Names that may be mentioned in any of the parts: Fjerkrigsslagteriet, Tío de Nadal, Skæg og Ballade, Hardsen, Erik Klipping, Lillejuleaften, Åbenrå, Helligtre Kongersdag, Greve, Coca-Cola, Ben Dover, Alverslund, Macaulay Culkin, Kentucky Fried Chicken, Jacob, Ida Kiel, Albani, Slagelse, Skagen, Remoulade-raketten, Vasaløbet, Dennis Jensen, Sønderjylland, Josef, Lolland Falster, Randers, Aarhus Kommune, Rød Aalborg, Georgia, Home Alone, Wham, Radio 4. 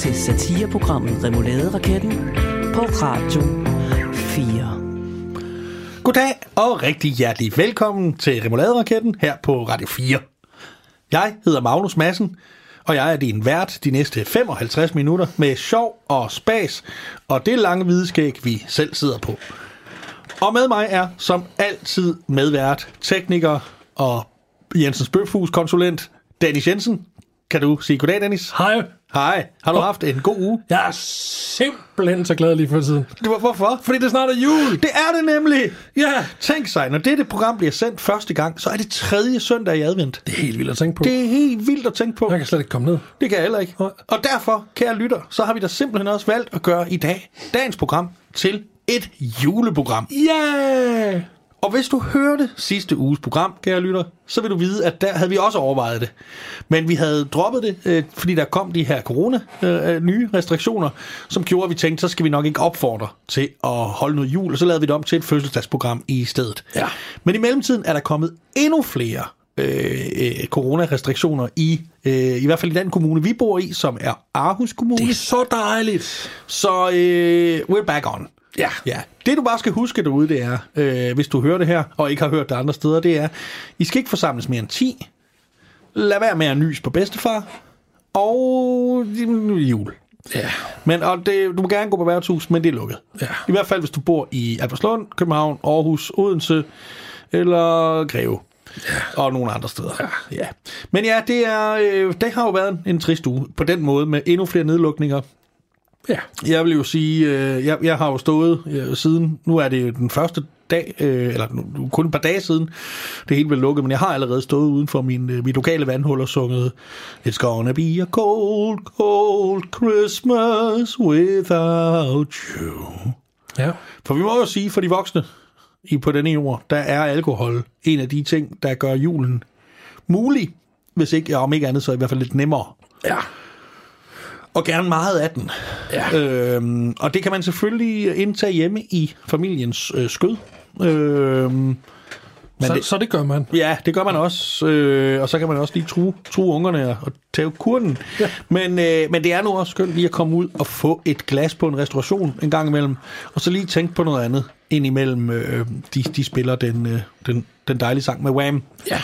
til satireprogrammet Remoulade-raketten på Radio 4. Goddag og rigtig hjertelig velkommen til Remoulade-raketten her på Radio 4. Jeg hedder Magnus Madsen, og jeg er din vært de næste 55 minutter med sjov og spas og det lange hvideskæg, vi selv sidder på. Og med mig er som altid medvært, tekniker og Jensens Bøfhus-konsulent Dennis Jensen. Kan du sige goddag, Dennis? Hej. Hej. Har du haft en god uge? Jeg er simpelthen så glad lige for tiden. Hvorfor? Fordi det snart er jul. Det er det nemlig. Ja. Tænk sig, når dette program bliver sendt første gang, så er det 3. søndag i advent. Det er helt vildt at tænke på. Jeg kan slet ikke komme ned. Det kan jeg heller ikke. Og derfor, kære lytter, så har vi da simpelthen også valgt at gøre i dag dagens program til et juleprogram. Ja! Yeah! Og hvis du hørte sidste uges program, kære lytter, så vil du vide, at der havde vi også overvejet det. Men vi havde droppet det, fordi der kom de her corona-nye restriktioner, som gjorde, at vi tænkte, så skal vi nok ikke opfordre til at holde noget jul, og så lavede vi det om til et fødselsdagsprogram i stedet. Ja. Men i mellemtiden er der kommet endnu flere coronarestriktioner i hvert fald i den kommune, vi bor i, som er Aarhus Kommune. Det er så dejligt! Så we're back on. Ja. Ja, det du bare skal huske derude, det er, hvis du hører det her, og ikke har hørt det andre steder, det er, I skal ikke forsamles mere end 10, lad være med at nys på bedstefar, og jul. Ja. Men, og det, du må gerne gå på værtshus, men det er lukket. Ja. I hvert fald, hvis du bor i Alverslund, København, Aarhus, Odense eller Greve. Ja. Og nogle andre steder. Ja. Ja. Men ja, det har jo været en trist uge på den måde, med endnu flere nedlukninger. Ja. Jeg vil jo sige, jeg har jo stået siden, nu er det den første dag, eller kun et par dage siden, det hele blev lukket, men jeg har allerede stået uden for mit lokale vandhul og sunget It's gonna be a cold, cold Christmas without you. Ja. For vi må jo sige, for de voksne på denne jord, der er alkohol en af de ting, der gør julen mulig, hvis ikke, om ikke andet, så i hvert fald lidt nemmere. Ja. Og gerne meget af den. Ja. Og det kan man selvfølgelig indtage hjemme i familiens skød. Så det gør man. Ja, det gør man også. Og så kan man også lige true ungerne og tage kurden. Ja. Men det er nu også skønt lige at komme ud og få et glas på en restauration en gang imellem. Og så lige tænke på noget andet indimellem. De spiller den dejlige sang med Wham. Ja.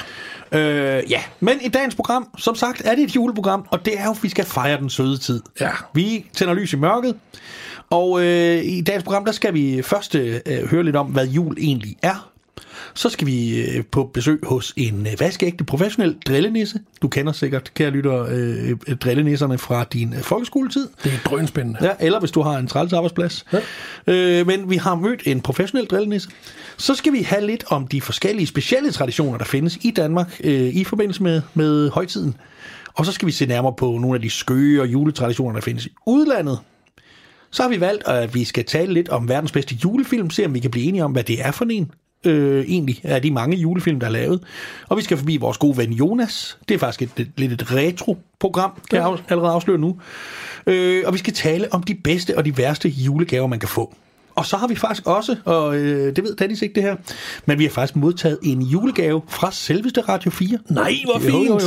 Ja, men i dagens program, som sagt, er det et juleprogram, og det er jo, at vi skal fejre den søde tid. Ja. Vi tænder lys i mørket, og i dagens program, der skal vi først høre lidt om, hvad jul egentlig er. Så skal vi på besøg hos en vaskeægte professionel drillenisse. Du kender sikkert, kære lytter, drillenisserne fra din folkeskoletid. Det er drønspændende. Ja, eller hvis du har en træls arbejdsplads. Ja. Men vi har mødt en professionel drillenisse. Så skal vi have lidt om de forskellige specielle traditioner, der findes i Danmark i forbindelse med højtiden. Og så skal vi se nærmere på nogle af de skøre juletraditioner, der findes i udlandet. Så har vi valgt, at vi skal tale lidt om verdens bedste julefilm. Se om vi kan blive enige om, hvad det er for en. Egentlig er de mange julefilm, der er lavet. Og vi skal forbi vores gode ven Jonas. Det er faktisk lidt et retro-program, kan jeg allerede afsløre nu. Og vi skal tale om de bedste og de værste julegaver, man kan få. Og så har vi faktisk også, og det ved Dennis ikke det her, men vi har faktisk modtaget en julegave fra selveste Radio 4. Nej, hvor fint! Jo.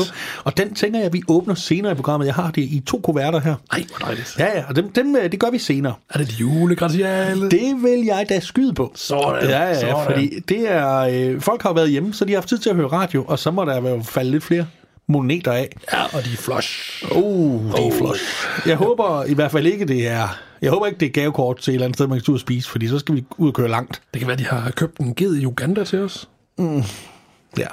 Og den tænker jeg, vi åbner senere i programmet. Jeg har det i 2 kuverter her. Nej, hvor dejligt. Ja, og dem, det gør vi senere. Er det et julegratiale? Det vil jeg da skyde på. Sådan. Ja, fordi det er, folk har været hjemme, så de har haft tid til at høre radio, og så må der jo falde lidt flere moneter af. Ja, og de er flush. De er flush. Jeg håber i hvert fald ikke, jeg håber ikke, det er gavekort til et eller andet sted, man kan stå og spise, fordi så skal vi ud og køre langt. Det kan være, de har købt en ged i Uganda til os. Mm. Ja.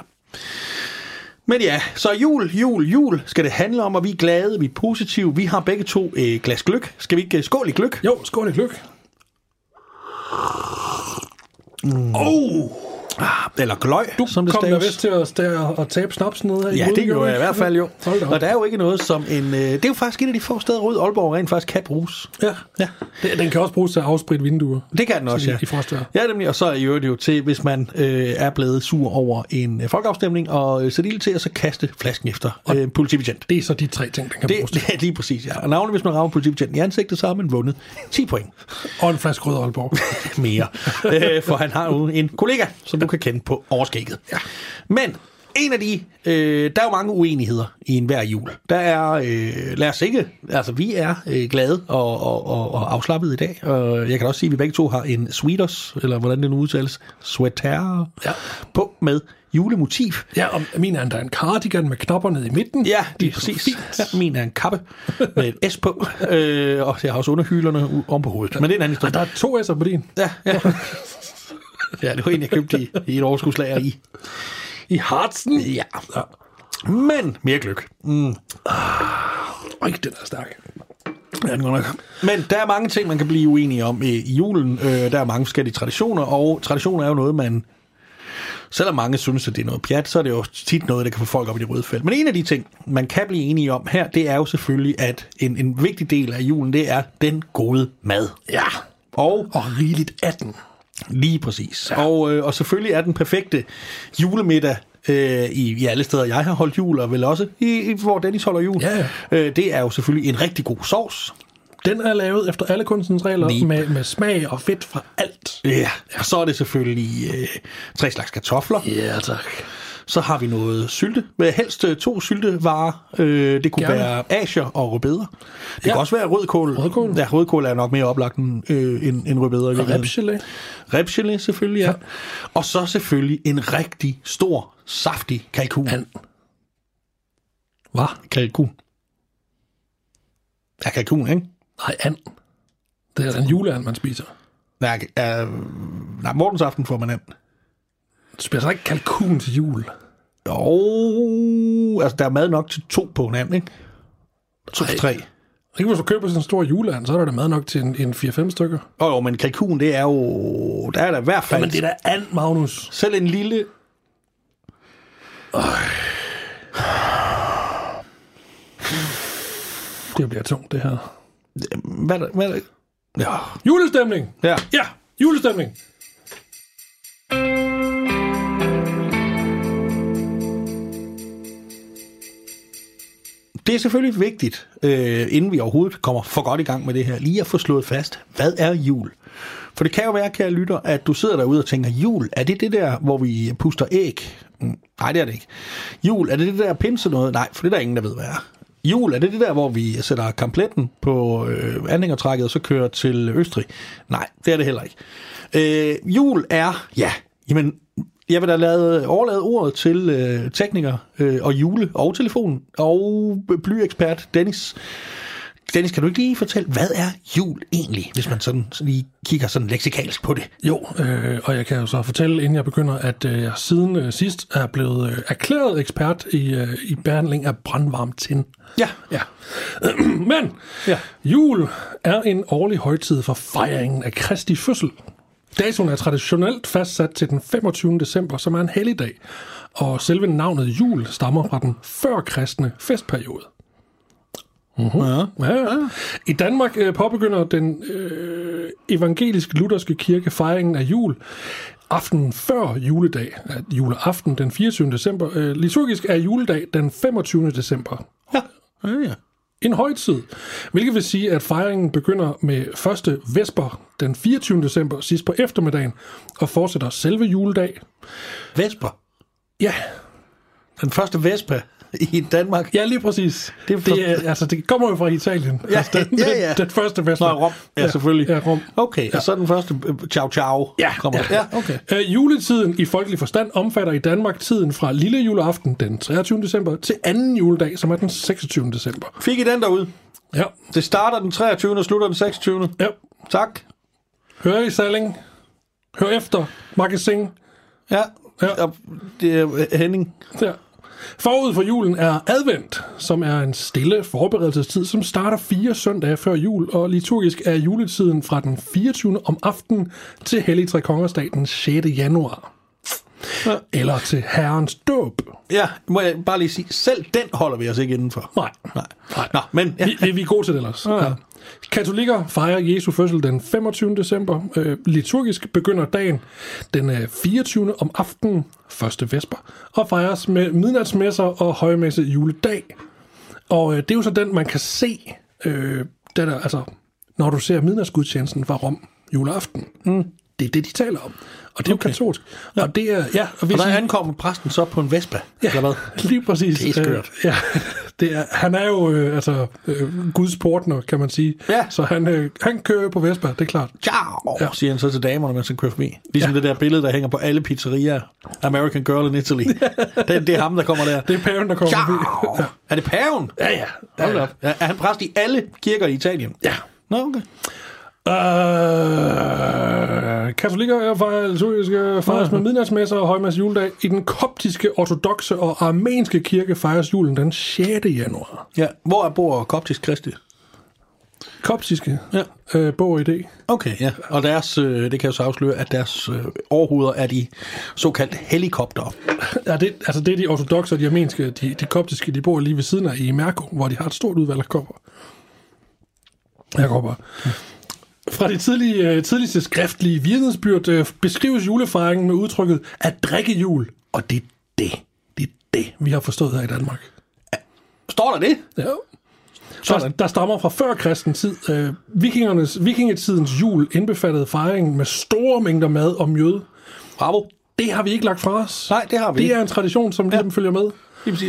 Men ja, så jul skal det handle om, og vi er glade, vi er positive. Vi har begge to glas gløgg. Skal vi ikke skål i gløgg? Jo, skål i gløgg. Mm. Eller gløg, som det staves. Du kom vist til at tabe snapsen ned her. Ja, det gjorde jeg i hvert fald jo. Og der er jo ikke noget som en... det er jo faktisk et af de få steder, Rød Aalborg rent faktisk kan bruges. Ja. Den kan også bruges til at afspritte vinduer. Det kan den også, ja. I frostører. Ja, nemlig. Og så er det jo til, hvis man er blevet sur over en folkeafstemning, og sætte ild til at så kaste flasken efter en politibetjent. Det er så de 3 ting, den kan bruges til. Ja, lige præcis, ja. Og navnlig, hvis man rammer politibetjenten i ansigtet, så har man vundet 10 point. Og en flaske Rød Aalborg. Mere. For han har jo en kollega, som du kan kende på overskægget. Ja. Men En af de, der er jo mange uenigheder i enhver jul. Der er, lad os ikke, altså vi er glade og afslappede i dag. Og jeg kan også sige, at vi begge to har en sweaters, eller hvordan det nu udtales, sweater, ja, på med julemotiv. Ja, og min er endda en cardigan med knapper nede i midten. Ja, det er præcis. Ja, min er en kappe med et S på, og jeg har også underhylerne om på hovedet. Ja. Men det er en anden historie. Der er 2 S'er på din. Ja, ja. Ja, det var en, jeg købte i et overskudslager i Hardsen? Ja. Ja. Men mere gløk. Mm. Ikke den er stærk. Ja, den går nok. Men der er mange ting, man kan blive uenige om i julen. Der er mange forskellige traditioner, og traditioner er jo noget, man... Selvom mange synes, at det er noget pjat, så er det jo tit noget, der kan få folk op i det røde felt. Men en af de ting, man kan blive enige om her, det er jo selvfølgelig, at en vigtig del af julen, det er den gode mad. Ja. Og rigeligt af den. Lige præcis. Ja. Og selvfølgelig er den perfekte julemiddag i alle steder, jeg har holdt jul, og vel også hvor Dennis holder jul. Ja, ja. Det er jo selvfølgelig en rigtig god sovs. Den er lavet efter alle kunstens regler med smag og fedt fra alt. Ja, og så er det selvfølgelig 3 slags kartofler. Ja, tak. Så har vi noget sylte. Helst 2 syltevarer. Det kunne være asier og rødbeder. Det kan også være rødkål. Ja, rødkål er nok mere oplagt end rødbeder. Og ribsgelé. Ribsgelé selvfølgelig, ja. Og så selvfølgelig en rigtig stor, saftig kalkun. Hvad? Kalkun. Ja, kalkun, ikke? Nej, and. Det er en juleand, man spiser. Nej, morgensaften får man and. Du spiser så ikke kalkun til jul? Jo, altså der er mad nok til 2 på en and, ikke? 2-3. Ikke hvis du køber sådan en stor juleand, så er der mad nok til en 4-5 stykker. Jo, men kalkun, det er jo... Der er der i hvert fald... Ja, men det er da and, Magnus. Selv en lille... Det bliver tungt, det her. Hvad er det? Ja. Julestemning! Ja, julestemning! Det er selvfølgelig vigtigt, inden vi overhovedet kommer for godt i gang med det her, lige at få slået fast, hvad er jul? For det kan jo være, kære lytter, at du sidder derude og tænker, jul, er det det der, hvor vi puster æg? Nej, det er det ikke. Jul, er det det der pinse noget? Nej, for det er der ingen, der ved, hvad er. Jul, er det det der, hvor vi sætter kompletten på anhængertrækket og så kører til Østrig? Nej, det er det heller ikke. Jul er, jamen... Jeg vil da overlade ordet til tekniker og jule og telefon og blyekspert Dennis. Dennis, kan du ikke lige fortælle, hvad er jul egentlig, hvis man sådan lige kigger sådan leksikalsk på det? Jo, og jeg kan jo så fortælle, inden jeg begynder, at jeg siden sidst er blevet erklæret ekspert i behandling af brandvarmt tin. Ja. Men jul er en årlig højtid for fejringen af Kristi fødsel. Datoen er traditionelt fastsat til den 25. december, som er en helligdag, og selve navnet jul stammer fra den førkristne festperiode. Uh-huh. Ja. I Danmark påbegynder den evangelisk-lutherske kirke fejringen af jul aftenen før juledag, juleaften den 24. december. Liturgisk er juledag den 25. december. Ja. En højtid, hvilket vil sige, at fejringen begynder med første vesper den 24. december sidst på eftermiddagen og fortsætter selve juledag. Vesper? Ja. Den første vesper i Danmark? Ja, lige præcis. Det kommer jo fra Italien. Ja. Den første vesper. Nå, Rom. Ja, selvfølgelig. Ja, Rom. Okay, og så den første ciao kommer. Ja, okay. Juletiden i folkelig forstand omfatter i Danmark tiden fra Lillejuleaften den 23. december til anden juledag, som er den 26. december. Fik I den derude? Ja. Det starter den 23. og slutter den 26. Ja. Tak. Hør i Salling. Hør efter. Magasin. Ja. Det er Henning. Ja. Forud for julen er advent, som er en stille forberedelsestid, som starter 4 søndage før jul, og liturgisk er juletiden fra den 24. om aftenen til Helligtre Kongersdag den 6. januar. Ja. Eller til Herrens Døb. Ja, må jeg bare lige sige, selv den holder vi os ikke indenfor. Nej. Nå, men... Ja. Vi er gode til det ellers. Ja. Katolikker fejrer Jesu fødsel den 25. december. Liturgisk begynder dagen den 24. om aftenen, første vesper, og fejres med midnatsmesser og højmesse juledag. Og det er jo så den, man kan se, når du ser midnatsgudstjenesten fra Rom juleaften. Det er det, de taler om. Og det er jo katolsk. Ja. Og, det er, ja, og der ankommer præsten så på en Vespa. Ja, eller hvad? Lige præcis. Det er skørt. Ja, det er, han er jo Guds portner, kan man sige. Ja. Så han kører på Vespa, det er klart. Ciao, ja, siger han så til damerne, mens han kører forbi. Ligesom det der billede, der hænger på alle pizzerier. American Girl in Italy. Det er ham, der kommer der. Det er paven, der kommer forbi. Ja. Er det paven? Ja, ja. Hold op. Ja, er han præst i alle kirker i Italien? Ja. Nå, okay. Katolikker er fejret liturgiske fejres med midnatsmesser og højmads juledag. I den koptiske, ortodokse og armenske kirke fejres julen den 6. januar. Ja, hvor bor koptisk kristne? Koptiske? Ja. Bor i det. Okay, ja. Og deres, det kan jeg så afsløre, at deres overhoveder er de såkaldt helikoptere. Ja, det er de ortodokse og de armenske. De koptiske, de bor lige ved siden af i Mærko, hvor de har et stort udvalg af kopper. Fra de tidligste skriftlige vidensbyrd beskrives julefejringen med udtrykket at drikke jul. Og det er det. Det er det, vi har forstået her i Danmark. Står der det? Ja. Der stammer fra før kristen tid. Vikingetidens jul indbefattede fejringen med store mængder mad og mjød. Bravo. Det har vi ikke lagt fra os. Nej, det har vi ikke. Det er en tradition, som dem følger med.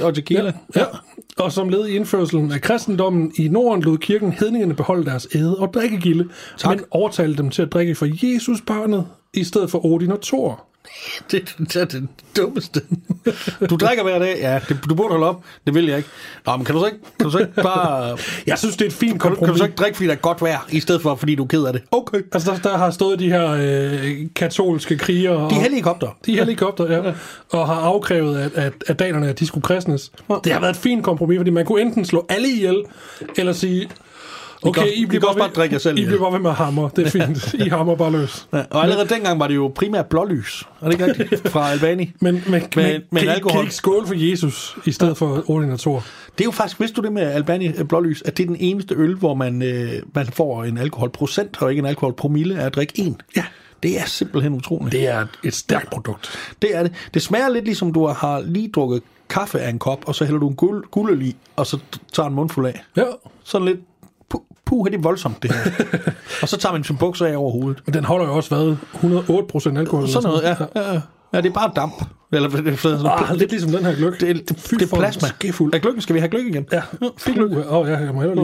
Og tequila. Ja. Og som led i indførselen af kristendommen i Norden lod kirken hedningerne beholde deres æde- og drikkegilde, men overtalte dem til at drikke for Jesus barnet i stedet for Odin og Thor. Det er det dummeste. Du drikker hver dag? Ja, du burde holde op. Det vil jeg ikke. Nå, men kan du så ikke bare... Jeg synes, det er et fint kompromis. Kan du så ikke drikke, fordi der er godt vejr, i stedet for, fordi du er ked af det? Okay. Altså, der har stået de her katolske krigere... De helikopter, ja. Og har afkrævet, at danerne, at de skulle kristnes. Det har været et fint kompromis, fordi man kunne enten slå alle ihjel, eller sige... Okay, I bliver bare ved med at hamre. Det er fint. I hamrer bare løs. Ja, og allerede dengang var det jo primært blålys. Er det ikke rigtigt? Fra Albani. Men kan ikke skåle for Jesus i stedet for Odin og Thor. Det er jo faktisk, vidste du det med Albani blålys, at det er den eneste øl, hvor man får en alkoholprocent og ikke en alkoholpromille af at drikke en. Ja. Det er simpelthen utroligt. Det er et stærkt produkt. Det er det. Det smager lidt ligesom, du har lige drukket kaffe af en kop, og så hælder du en guldøl i, og så tager en mundfuld af. Ja. Sådan lidt. Puh, det er voldsomt, det her. Og så tager man sin bukser af over hovedet. Men den holder jo også været 108% alkohol. Sådan noget, ja. Ja, det er bare damp. Eller, lidt ligesom den her gløgg. Det er plasma. Er gløggen? Skal vi have gløgg igen? Ja. Fik gløgg. Jeg må hellere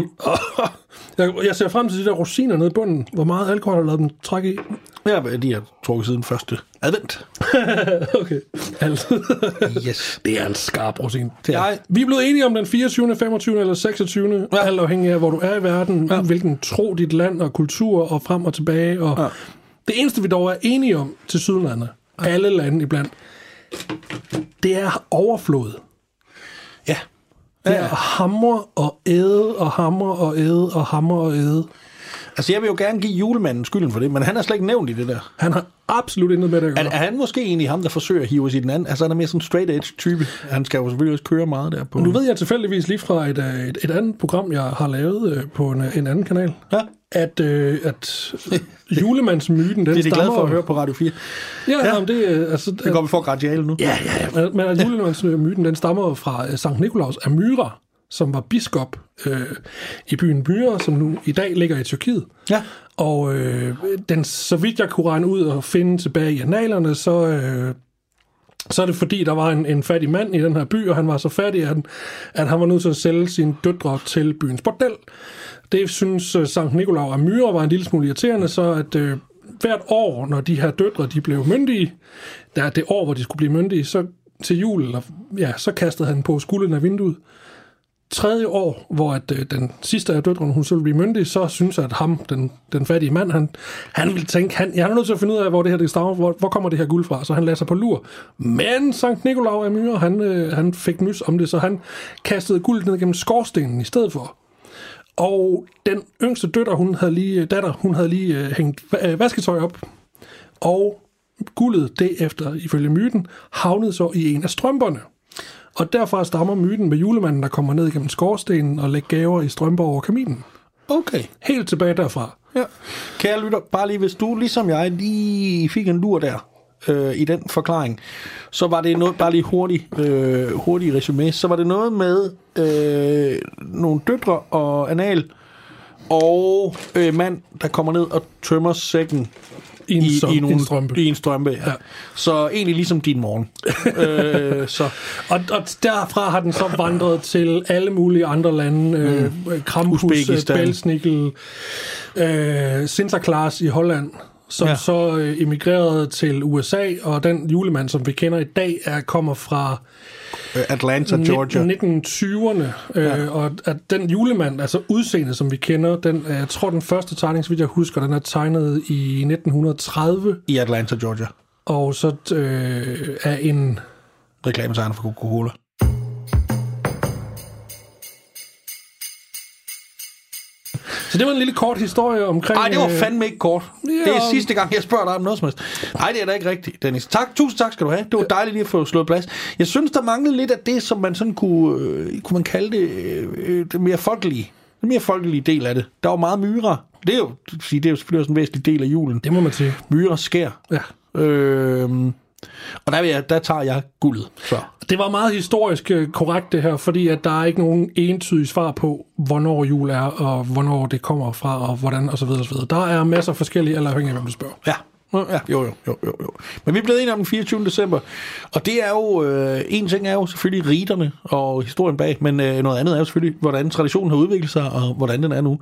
lige. Jeg ser frem til de der rosiner nede i bunden. Hvor meget alkohol har lavet dem trække i? Ja, de har trukket siden første advent. Okay. Altid. Yes. Det er en skarp rosin. Nej, vi er blevet enige om den 24., 25. eller 26. Ja. Alt afhængig af, hvor du er i verden, hvilken tro dit land og kultur og frem og tilbage. Og det eneste, vi dog er enige om til Sydlandet, alle lande iblandt, det er overflod. Ja. Det er hamre og æde. Altså, jeg vil jo gerne give julemanden skylden for det, men han er slet ikke nævnt i det der. Han har absolut intet med det at gøre. Er han måske egentlig ham, der forsøger at hive os i den anden? Altså, han er mere sådan straight edge type. Han skal jo selvfølgelig også køre meget der på. Nu ved jeg tilfældigvis lige fra et andet program, jeg har lavet på en anden kanal, at julemandsmyten, den stammer... Det er det glad for at høre på Radio 4. Ja. Jamen, det... Altså, det går vi for gradiale nu. Ja. Men at julemandsmyten, den stammer fra Sankt Nikolaus af Myra, som var biskop i byen Myra, som nu i dag ligger i Tyrkiet. Ja. Og den, så vidt jeg kunne regne ud og finde tilbage i annalerne, så er det fordi, der var en fattig mand i den her by, og han var så fattig, at han var nødt til at sælge sine døtre til byens bordel. Det synes Sankt Nikolaus af Myra var en lille smule irriterende, så at hvert år, når de her døtre de blev myndige, der det år, hvor de skulle blive myndige, så til jul, så kastede han på skulden af vinduet. Tredje år, hvor den sidste af døtrene, hun skulle blive myndig, så synes jeg, at ham, den fattige mand, han ville tænke, han er nødt til at finde ud af, hvor det her det stammer, hvor kommer det her guld fra, så han lader sig på lur. Men Sankt Nikolaus af Myra, han fik nys om det, så han kastede guld ned gennem skorstenen i stedet for. Og den yngste datter, hun havde lige hængt vasketøj op, og guldet derefter, ifølge myten, havnede så i en af strømperne. Og derfra stammer myten med julemanden, der kommer ned gennem skorstenen og lægger gaver i strømper over kaminen. Okay. Helt tilbage derfra. Ja. Kære lytter, bare lige hvis du, ligesom jeg, lige fik en lur der i den forklaring, så var det noget, bare lige hurtig resumé, så var det noget med nogle døtre og anal og mand, der kommer ned og tømmer sækken i en strømpe. Ja. Ja. Så egentlig ligesom din morgen. Så. Og derfra har den så vandret til alle mulige andre lande. Krampus, Bælsnikkel, Sinterklaas i Holland, som så emigrerede til USA, og den julemand, som vi kender i dag, kommer fra Atlanta, Georgia. 1920'erne. Og at den julemand, altså udseende, som vi kender, den, jeg tror, den første tegning, som jeg husker, den er tegnet i 1930. I Atlanta, Georgia. Og så er en reklametegner for Coca-Cola. Så det var en lille kort historie omkring... Nej, det var fandme ikke kort. Ja. Det er sidste gang, jeg spørger dig om noget som helst. Nej, det er da ikke rigtigt, Dennis. Tak, tusind tak skal du have. Det var dejligt lige at få slået plads. Jeg synes, der manglede lidt af det, som man sådan kunne man kalde det, det mere folkelige del af det. Der var meget myrer. Det er jo selvfølgelig også en væsentlig del af julen. Det må man sige. Myrer sker. Ja. Og der tager jeg guldet. Så. Det var meget historisk korrekt det her, fordi at der er ikke nogen entydige svar på, hvornår jul er, og hvornår det kommer fra, og hvordan, og så videre, og så videre. Der er masser af forskellige, eller afhængig af, hvem du spørger. Ja. Ja, jo. Men vi blev enige om den 24. december, og det er jo, en ting er jo selvfølgelig riterne og historien bag, men noget andet er jo selvfølgelig, hvordan traditionen har udviklet sig, og hvordan den er nu.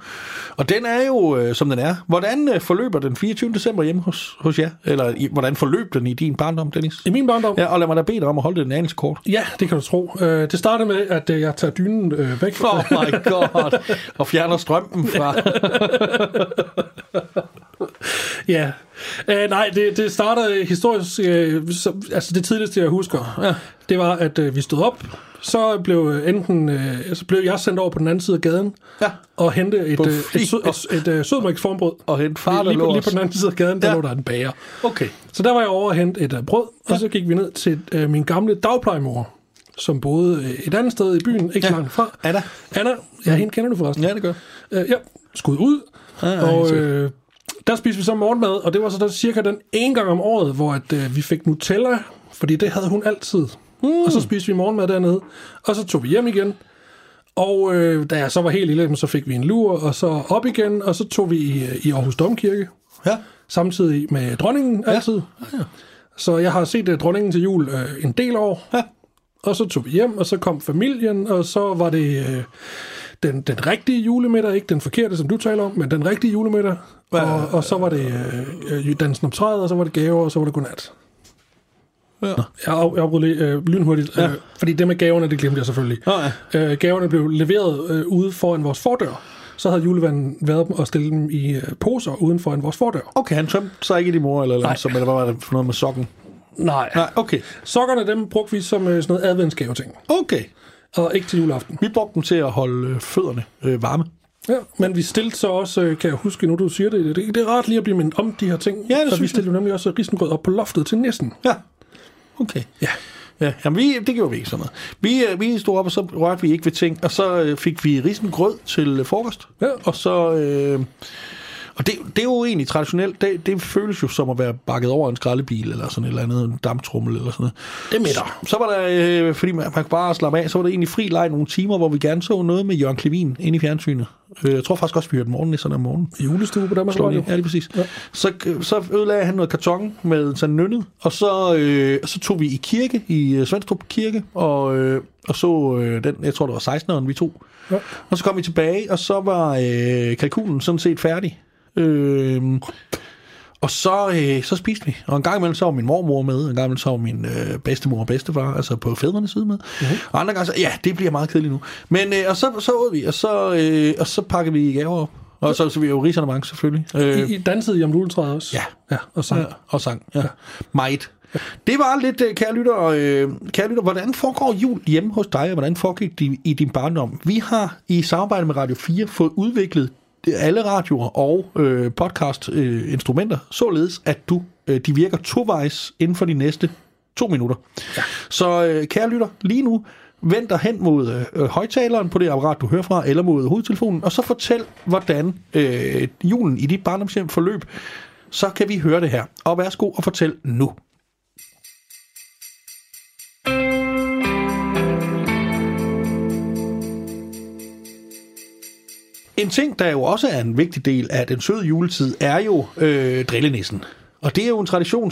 Og den er jo, som den er. Hvordan forløber den 24. december hjemme hos jer? Eller hvordan forløb den i din barndom, Dennis? I min barndom? Ja, og lad mig da bede dig om at holde det en anelse kort. Ja, det kan du tro. Det startede med, at jeg tager dynen væk. Oh my god. Og fjerner strømpen fra... Ja. Nej, det startede historisk, altså det tidligste, jeg husker, det var, at vi stod op, så blev så blev jeg sendt over på den anden side af gaden, og hente et sødmælksformbrød. Og hente far, lige på den anden side af gaden, der lå der en bager. Okay. Så der var jeg over og hente et brød, og så gik vi ned til min gamle dagplejemor, som boede et andet sted i byen, ikke langt fra. Anna. Ja, hende kender du forresten. Ja, det gør. Ja, skud ud, og... Der spiste vi så morgenmad, og det var så cirka den ene gang om året, hvor at, vi fik Nutella, fordi det havde hun altid. Og så spiste vi morgenmad dernede, og så tog vi hjem igen. Og da jeg så var helt lille, så fik vi en lur, og så op igen, og så tog vi i Aarhus Domkirke, samtidig med dronningen altid. Ja. Så jeg har set dronningen til jul en del år, og så tog vi hjem, og så kom familien, og så var det... Den rigtige julemiddag, ikke den forkerte, som du taler om, men den rigtige julemiddag. Og så var det dansen om træet, og så var det gaver, og så var det godnat. Ja. Jeg afbrød lige lynhurtigt, fordi det med gaverne, det glemte jeg selvfølgelig. Gaverne blev leveret ude foran vores fordør. Så havde julemanden været dem og stillet dem i poser uden foran vores fordør. Okay, han tømte så ikke i din mor, eller hvad var det for noget med sokken? Nej, okay. Sokkerne, dem brugte vi som sådan noget adventsgaveting. Okay. Og ikke til juleaften. Vi brugte dem til at holde fødderne varme. Ja, men vi stillede så også, kan jeg huske nu, du siger det, det er rart lige at blive mindet om de her ting. Ja, det så vi stillede nemlig også risengrød op på loftet til næsten. Ja, okay. Ja. Jamen, det gjorde vi ikke sådan noget. Vi stod op, og så rørte vi ikke ved ting, og så fik vi risengrød til frokost. Ja. Og så... Og det er jo egentlig traditionelt, det føles jo som at være bakket over en skraldebil, eller sådan et eller andet, en damptrummel, eller sådan noget. Det midter. Så var der, fordi man kunne bare slappe af, så var der egentlig fri leg nogle timer, hvor vi gerne så noget med Jørgen Klevin inde i fjernsynet. Jeg tror faktisk også, vi hørte morgennisserne om morgenen. Julestue på Danmarks Radio. Ja, lige præcis. Ja. Så ødelagde han noget karton med sådan nynnet, og så tog vi i kirke, i Svenstrup Kirke, og så den, jeg tror det var 16'eren, vi tog. Ja. Og så kom vi tilbage, og så var kalkulen sådan set færdig. Og så spiste vi. Og en gang imellem så var min mormor med. En gang imellem så var min bedstemor og bedstefar, altså på fædrenes side med. Og andre gange så, det bliver meget kedeligt nu. Men og så åd vi, og så pakkede vi gaver op. Og så vi jo riserne mange selvfølgelig. I dansede I om juletræet også? Ja. Og sang. Ja. Meget. Det var lidt, kære lytter, hvordan foregår jul hjemme hos dig, og hvordan foregik det i din barndom? Vi har i samarbejde med Radio 4 fået udviklet alle radioer og podcast-instrumenter, således at de virker tovejs inden for de næste 2 minutter. Ja. Så kære lytter, lige nu vend dig hen mod højtaleren på det apparat, du hører fra, eller mod hovedtelefonen, og så fortæl, hvordan julen i dit barndomshjem forløb. Så kan vi høre det her. Og værsgo og fortæl nu. En ting, der jo også er en vigtig del af den søde juletid, er jo drillenissen. Og det er jo en tradition,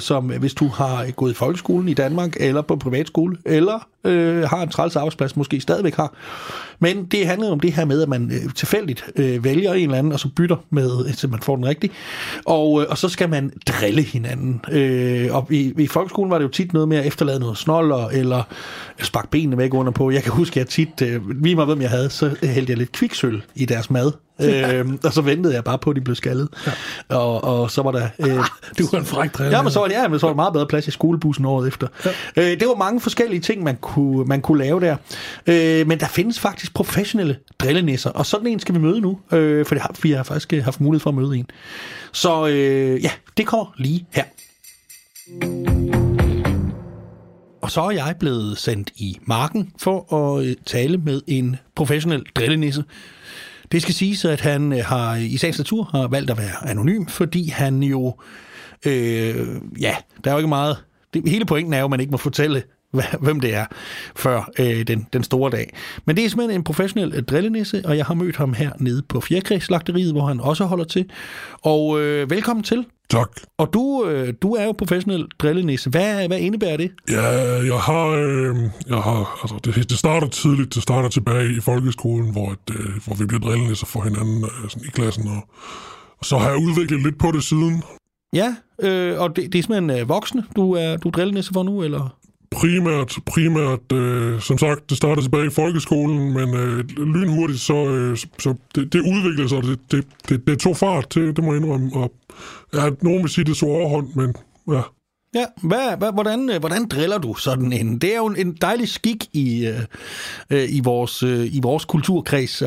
som hvis du har gået i folkeskolen i Danmark, eller på privatskole, eller har en træls arbejdsplads, måske stadigvæk har. Men det handler om det her med, at man tilfældigt vælger en eller anden, og så bytter med, til man får den rigtige. Og så skal man drille hinanden. Og i folkeskolen var det jo tit noget med at efterlade noget snoller, eller sparke benene væk under på. Jeg kan huske, at jeg tit, lige meget hvem jeg havde, så hældte jeg lidt kviksøl i deres mad. Og så ventede jeg bare på, at de blev skaldet. Ja. Og så var der... det var en fræk drille. Ja, men så var det, meget bedre plads i skolebussen året efter. Ja. Det var mange forskellige ting, man kunne lave der. Men der findes faktisk professionelle drillenisser, og sådan en skal vi møde nu, for vi har faktisk haft mulighed for at møde en. Så ja, det kommer lige her. Og så er jeg blevet sendt i marken for at tale med en professionel drillenisse. Det skal siges, at han har i sagens natur har valgt at være anonym, fordi han jo... der er jo ikke meget... Hele pointen er jo, at man ikke må fortælle, hvem det er, før den store dag. Men det er simpelthen en professionel drillenisse, og jeg har mødt ham her nede på Fjerkrigsslagteriet, hvor han også holder til. Og velkommen til. Tak. Og du er jo professionel drillenisse. Hvad indebærer det? Ja, jeg har altså det starter tidligt. Det starter tilbage i folkeskolen, hvor vi bliver drillenisser for hinanden sådan i klassen. Og så har jeg udviklet lidt på det siden. Ja, og det er simpelthen voksne, du er drillenisse for nu, eller...? Primært som sagt, det startede tilbage i folkeskolen, men lynhurtigt, så det udviklede sig, det tog fart, det må jeg indrømme. Og, ja, nogen vil sige, det tog overhånd, men ja. Ja, hvordan driller du sådan en? Det er jo en dejlig skik i vores kulturkreds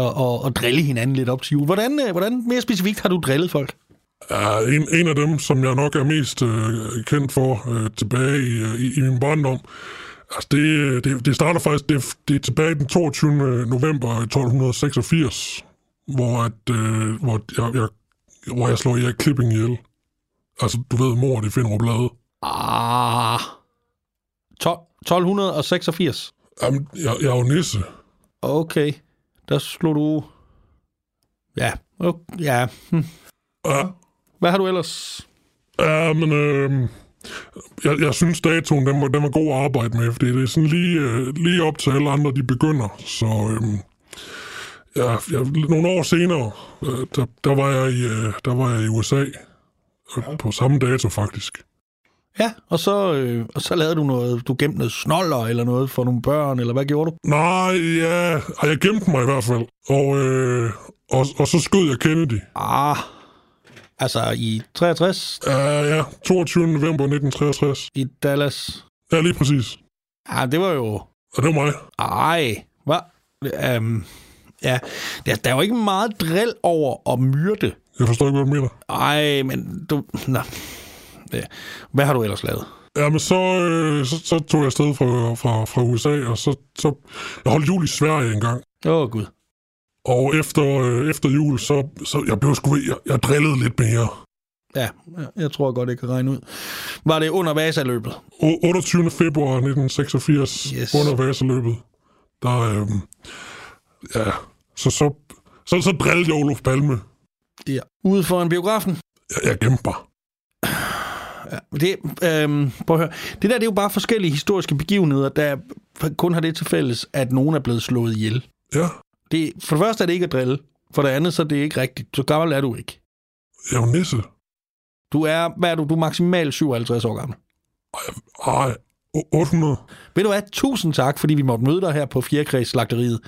at drille hinanden lidt op til jul. Hvordan mere specifikt har du drillet folk? Ja, en af dem, som jeg nok er mest kendt for tilbage i min barndom, altså det starter faktisk, det er tilbage den 22. november 1286, hvor jeg slår Erik Klipping ihjel. Altså, du ved, mord i Finderup Lade. 1286? Jamen, jeg er jo nisse. Okay, der slog du... Ja, okay, ja. Ja. Hvad har du ellers? Ja, men jeg synes datoen, den var god at arbejde med, fordi det er sådan lige op til alle andre, de begynder. Så nogle år senere, der var jeg i USA, ja. På samme dato faktisk. Ja, og så lavede du noget, du gemte noget snoller eller noget for nogle børn, eller hvad gjorde du? Nej, ja, jeg gemte mig i hvert fald, og så skød jeg Kennedy. Altså i 63? Ja, 22. november 1963. I Dallas? Ja, lige præcis. Ja, det var jo... Ja, det var mig. Ej, hvad? Ja, der er jo ikke meget drill over at myrde. Jeg forstår ikke, hvad du mener. Ej, men du... Nå. Hvad har du ellers lavet? Ja, men så tog jeg afsted fra USA, og så... Jeg holdt jul i Sverige engang. Åh, gud. Og efter jul, så jeg blev sgu ved, jeg drillede lidt mere. Ja, jeg tror godt, det kan regne ud. Var det under Vasaløbet? 28. februar 1986, yes. Under Vasaløbet. Der, så drillede jeg Olof Palme. Ja, ude foran biografen? Jeg gemte mig. Ja, prøv at høre. Det der, det er jo bare forskellige historiske begivenheder, der kun har det til fælles, at nogen er blevet slået ihjel. Ja. For det første er det ikke at drille. For det andet, så er det ikke rigtigt. Så gammel er du ikke. Jeg er jo nisse. Du er maksimalt 57 år gammel. Ej, 800. Ved du hvad, 1000 tak, fordi vi måtte møde dig her på Fjerkrigsslagteriet.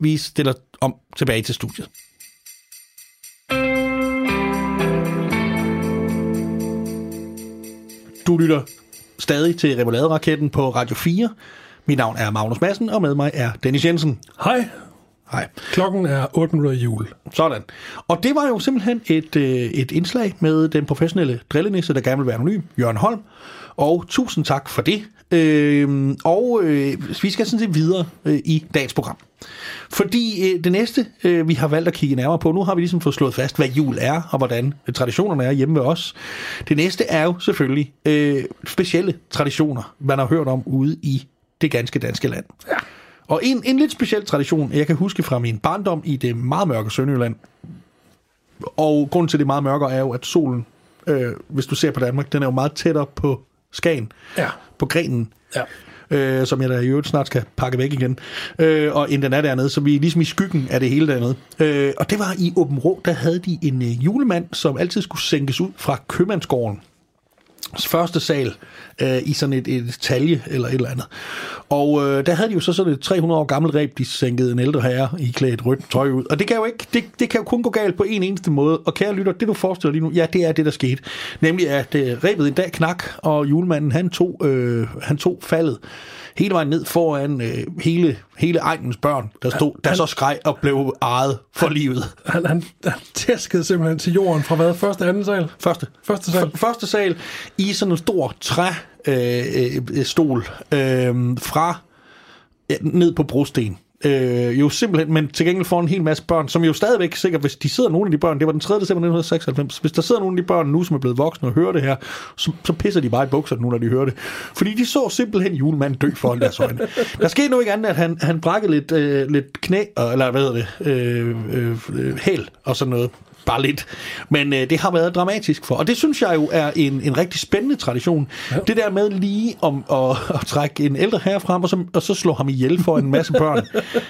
Vi stiller om tilbage til studiet. Du lytter stadig til Remoulade-raketten på Radio 4. Mit navn er Magnus Madsen, og med mig er Dennis Jensen. Hej. Hej. Klokken er 8:00 jul. Sådan. Og det var jo simpelthen et indslag med den professionelle drillenisse, der gerne vil være anonym, Jørgen Holm. Og tusind tak for det. Vi skal sådan set videre i dagens program. Fordi det næste, vi har valgt at kigge nærmere på, nu har vi ligesom fået slået fast, hvad jul er, og hvordan traditionerne er hjemme ved os. Det næste er jo selvfølgelig specielle traditioner, man har hørt om ude i det ganske danske land. Ja. Og en lidt speciel tradition, jeg kan huske fra min barndom i det meget mørke Sønderjylland. Og grunden til det meget mørkere er jo, at solen, hvis du ser på Danmark, den er jo meget tættere på Skagen, ja, på grenen, ja, som jeg da i øvrigt snart skal pakke væk igen, og inden den er dernede, så vi er ligesom i skyggen af det hele dernede. Og det var i Åbenrå, der havde de en julemand, som altid skulle sænkes ud fra købmandsgården. Første sal i sådan et talje eller et eller andet. Og der havde de jo så sådan et 300 år gammelt reb, de sænkede en ældre herre i klædt rødt tøj ud. Og det kan jo ikke, det kan jo kun gå galt på en eneste måde. Og kære lytter, det du forestiller lige nu, ja, det er det, der skete. Nemlig at rebet en dag knak, og julemanden han tog faldet hele vejen ned foran hele egnens børn, der stod, der så skreg og blev ejet for livet. Han tæskede simpelthen til jorden fra hvad? Første, anden sal? Første sal i sådan en stor træstol fra ned på brosten. Jo simpelthen, men til gengæld får en hel masse børn, som jo stadigvæk sikkert, hvis de sidder, nogle af de børn, det var den 3. december 1996, hvis der sidder nogle af de børn nu, som er blevet voksne og hører det her, så pisser de bare i bukserne nu, når de hører det, fordi de så simpelthen julemanden dø foran deres øjne. Der skete nu ikke andet, at han brækkede lidt knæ, eller hvad hedder det, hæl og sådan noget, bare lidt, men det har været dramatisk for, og det synes jeg jo er en rigtig spændende tradition, ja, det der med lige om at trække en ældre herre frem, og så slå ham ihjel for en masse børn.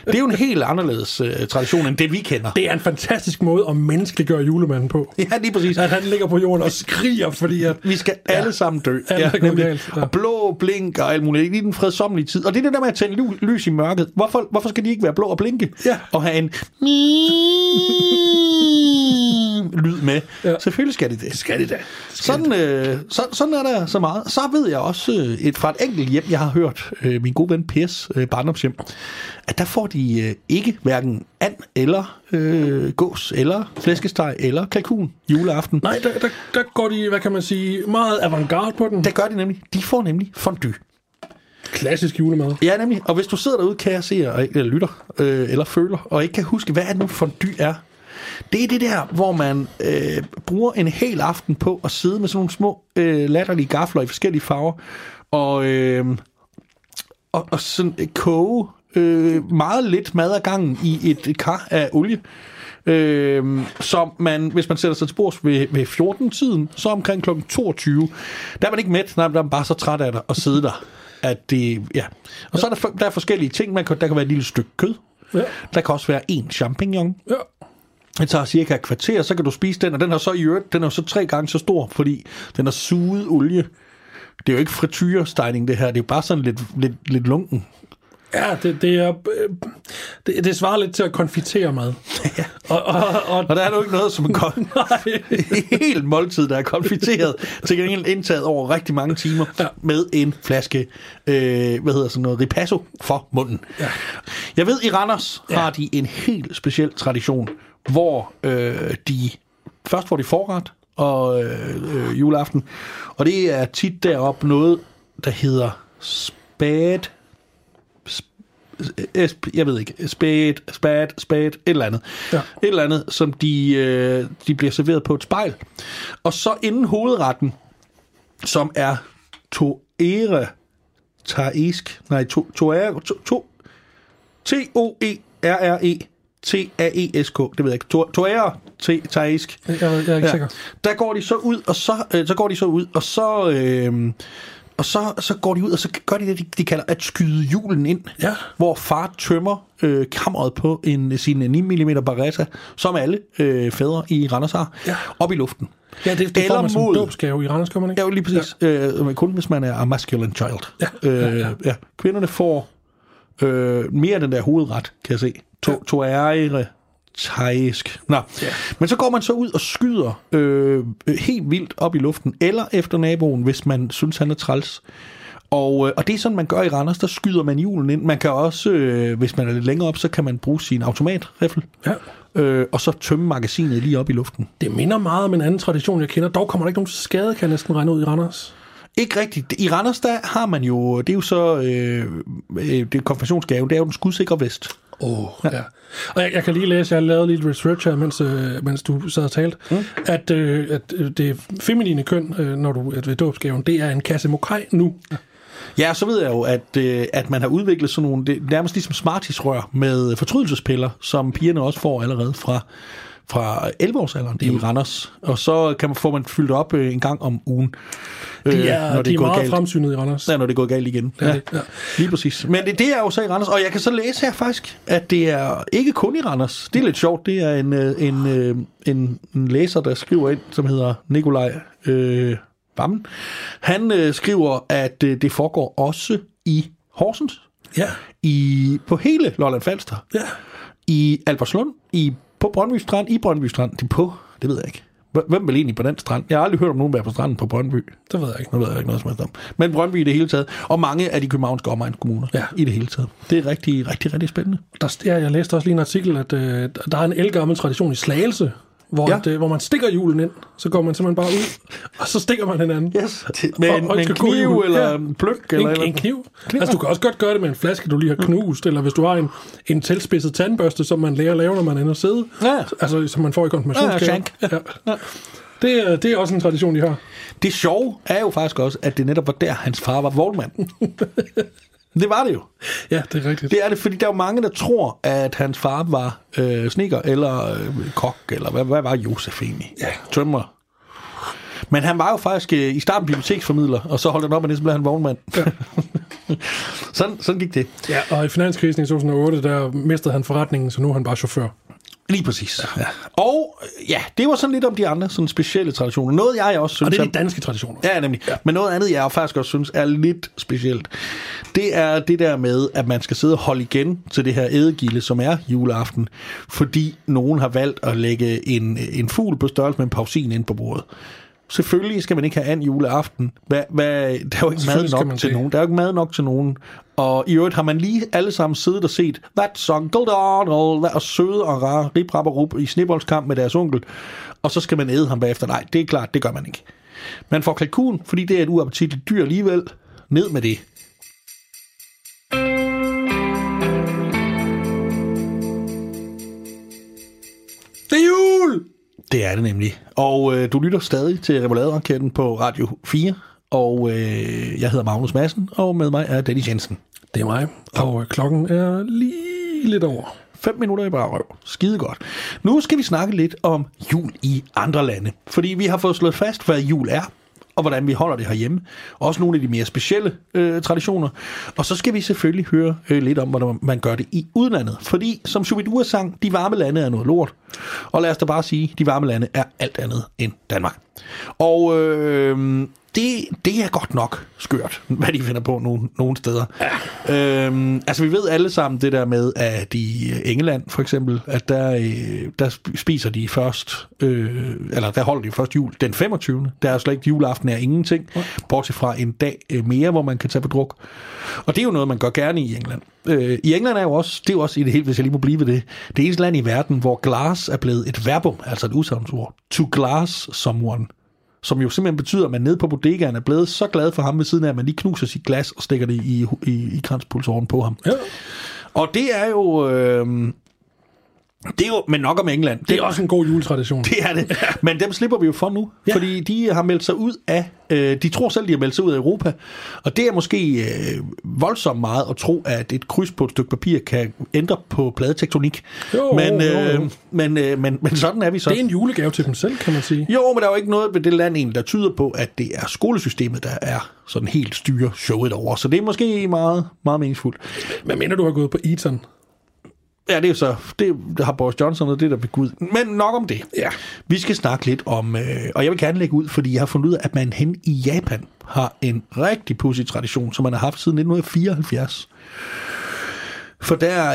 Det er jo en helt anderledes tradition, end det vi kender. Det er en fantastisk måde at menneskeliggøre julemanden på. Ja, lige præcis. At han ligger på jorden og skriger, fordi at... Vi skal alle sammen dø. Ja, nemlig. Og blå, blink og alt muligt. Lige den fredsommelige tid. Og det er det der med at tænde lys i mørket. Hvorfor skal de ikke være blå og blinke? Ja. Og have en... lyd med. Ja. Selvfølgelig skal det det. Det skal det da. Sådan er der så meget. Så ved jeg også fra et enkelt hjem, jeg har hørt min gode ven Pers barndomshjem, at der får de ikke hverken and eller gås eller flæskesteg eller kalkun juleaften. Nej, der går de, hvad kan man sige, meget avantgarde på den. Det gør de nemlig. De får nemlig fondue. Klassisk julemad. Ja, nemlig. Og hvis du sidder derude, kan jeg se, eller lytter, eller føler, og ikke kan huske, hvad er det nu fondue er. Det er det der, hvor man bruger en hel aften på at sidde med sådan nogle små latterlige gafler i forskellige farver, og sådan koge meget lidt mad ad gangen i et kar af olie, som man, hvis man sætter sig til bords ved 14-tiden, så omkring kl. 22, der er man ikke mæt, nej, der er man bare så træt af det at sidde der. At det, ja. Og så er der er forskellige ting, der kan være et lille stykke kød, ja, der kan også være en champignon, ja. Det tager cirka et kvarter, så kan du spise den, og den er så i øvrigt, den er så 3 gange så stor, fordi den er suget olie. Det er jo ikke frityrestegning, det her, det er jo bare sådan lidt lunken. Ja, det svarer lidt til at konfitere mad. Ja. Og der er jo ikke noget som en helt måltid, der er konfiteret, til gengæld indtaget over rigtig mange timer, ja, med en flaske, ripasso for munden. Ja. Jeg ved, i Randers, ja, har de en helt speciel tradition, hvor de først får de forret og juleaften, og det er tit derop noget, der hedder spad, et eller andet. Ja. Et eller andet, som de bliver serveret på et spejl. Og så inden hovedretten, som er T-O-E-R-R-E-T-A-E-S-K. Det ved jeg ikke. Toære-taisk. Jeg er ikke sikker. Der går de så ud, og så går de ud, og så gør de det, de kalder at skyde julen ind, ja, hvor far tømmer kammeret på sin 9 mm Beretta, som alle fædre i Randers har, ja, op i luften. Ja, det får man som dåbsgave i Randers, kan man ikke? Ja, lige præcis. Ja. Kun hvis man er a masculine child. Ja. Ja. Kvinderne får mere den der hovedret, kan jeg se. Toære taisk. Nå. Ja. Men så går man så ud og skyder helt vildt op i luften, eller efter naboen, hvis man synes, han er træls. Og det er sådan, man gør i Randers, der skyder man julen ind. Man kan også, hvis man er lidt længere op, så kan man bruge sin automatriffel, ja, og så tømme magasinet lige op i luften. Det minder meget om en anden tradition, jeg kender. Dog kommer der ikke nogen skade, kan jeg næsten regne ud i Randers. Ikke rigtigt. I Randers, der har man jo, det er jo så, det konfirmationsgave, det er jo den skudsikre vest. Ja. Og jeg kan lige læse, jeg lavede lidt research her, mens du sad og talte, at det feminine køn, når du ved dåbsgaven, det er en kasse mokai nu. Ja. Ja, så ved jeg jo, at man har udviklet sådan nogle, det, nærmest ligesom smartisrør med fortrydelsespiller, som pigerne også får allerede fra 11-årsalderen, det er i Randers. Og så får man fyldt op en gang om ugen. De er meget galt. Fremsynet i Randers. Ja, når det går galt igen. Ja, det, ja. Lige præcis. Men det er jo så i Randers, og jeg kan så læse her faktisk, at det er ikke kun i Randers. Det er lidt sjovt, det er en læser, der skriver ind, som hedder Nikolaj Wammen. Han skriver, at det foregår også i Horsens, på hele Lolland Falster, i Alverslund, på Brøndby Strand, det ved jeg ikke. Hvem vil egentlig på den strand? Jeg har aldrig hørt om nogen være på stranden på Brøndby. Det ved jeg ikke. Det ved jeg ikke noget som helst om. Men Brøndby i det hele taget. Og mange af de københavnske omegnskommuner i det hele taget. Det er rigtig, rigtig, rigtig spændende. Jeg læste også lige en artikel, at der er en ældgammel tradition i Slagelse, hvor man stikker julen ind, så går man simpelthen bare ud, og så stikker man hinanden. Yes. Med en kniv eller en pløk. En kniv. Altså, du kan også godt gøre det med en flaske, du lige har knust, eller hvis du har en tilspidset tandbørste, som man lærer at lave, når man ender sidde. Ja. Altså, som man får i konfirmationsgave. Ja. Det er også en tradition, de har. Det sjove er jo faktisk også, at det netop var der, hans far var vognmand. Det var det jo. Ja, det er rigtigt. Det er det, fordi der er jo mange, der tror, at hans far var snedker eller kok, eller hvad var Josef egentlig? Ja. Tømrer. Men han var jo faktisk i starten biblioteksformidler, og så holdt han op, og det så blev han vognmand. Ja. sådan gik det. Ja, og i finanskrisen i 2008, der mistede han forretningen, så nu er han bare chauffør. Lige præcis. Ja. Og ja, det var sådan lidt om de andre sådan specielle traditioner. Noget jeg også synes... Og det er de danske traditioner. Ja, nemlig. Ja. Men noget andet, jeg faktisk også synes er lidt specielt, det er det der med, at man skal sidde og holde igen til det her ædegilde, som er juleaften, fordi nogen har valgt at lægge en fugl på størrelse med en pausin ind på bordet. Selvfølgelig skal man ikke have anden juleaften. Der er jo ikke mad nok til nogen. Der er jo ikke mad nok til nogen. Og i øvrigt har man lige alle sammen siddet og set That's Uncle Donald og søde og rare ribrap og rup i sneboldskamp med deres onkel. Og så skal man æde ham bagefter. Nej, det er klart, det gør man ikke. Man får kalkun, fordi det er et uappetitligt dyr alligevel. Ned med det. Det er jul! Det er det nemlig. Og du lytter stadig til Remoulade-raketten på Radio 4. Og jeg hedder Magnus Madsen, og med mig er Dennis Jensen. Det er mig. Og klokken er lige lidt over 5 minutter i bare røv. Skide godt. Nu skal vi snakke lidt om jul i andre lande. Fordi vi har fået slået fast, hvad jul er, og hvordan vi holder det herhjemme. Også nogle af de mere specielle traditioner. Og så skal vi selvfølgelig høre lidt om, hvordan man gør det i udlandet. Fordi, som Shubidua sang, de varme lande er noget lort. Og lad os da bare sige, de varme lande er alt andet end Danmark. Og det er godt nok skørt, hvad de finder på nogle steder. Ja. Altså, vi ved alle sammen det der med, at i England for eksempel, at der spiser de først, eller der holder de først jul den 25. Der er slet ikke juleaften er ingenting, bortset fra en dag mere, hvor man kan tage på druk. Og det er jo noget, man gør gerne i England. I England er jo også, det er jo også i det hele, hvis jeg lige må blive ved det, det eneste land i verden, hvor glass er blevet et verbum, altså et udsagnsord. To glass someone. Som jo simpelthen betyder, at man nede på bodegaen er blevet så glad for ham ved siden af, at man lige knuser sit glas og stikker det i kranspulsåren på ham. Ja. Og det er jo... det er jo, men nok om England. Det er også en god juletradition. Det er det. Men dem slipper vi jo for nu, fordi de har meldt sig ud af... de tror selv, de har meldt sig ud af Europa. Og det er måske voldsomt meget at tro, at et kryds på et stykke papir kan ændre på pladetektonik. Men sådan er vi så. Det er en julegave til dem selv, kan man sige. Jo, men der er jo ikke noget ved det land egentlig, der tyder på, at det er skolesystemet, der er sådan helt styrer showet over. Så det er måske meget, meget meningsfuldt. Hvad mener du har gået på Eton? Ja, det er jo så, det har Boris Johnson og det der blev ud. Men nok om det. Ja. Vi skal snakke lidt om, og jeg vil gerne lægge ud, fordi jeg har fundet ud af, at man hen i Japan har en rigtig pudsig tradition, som man har haft siden 1974. For der,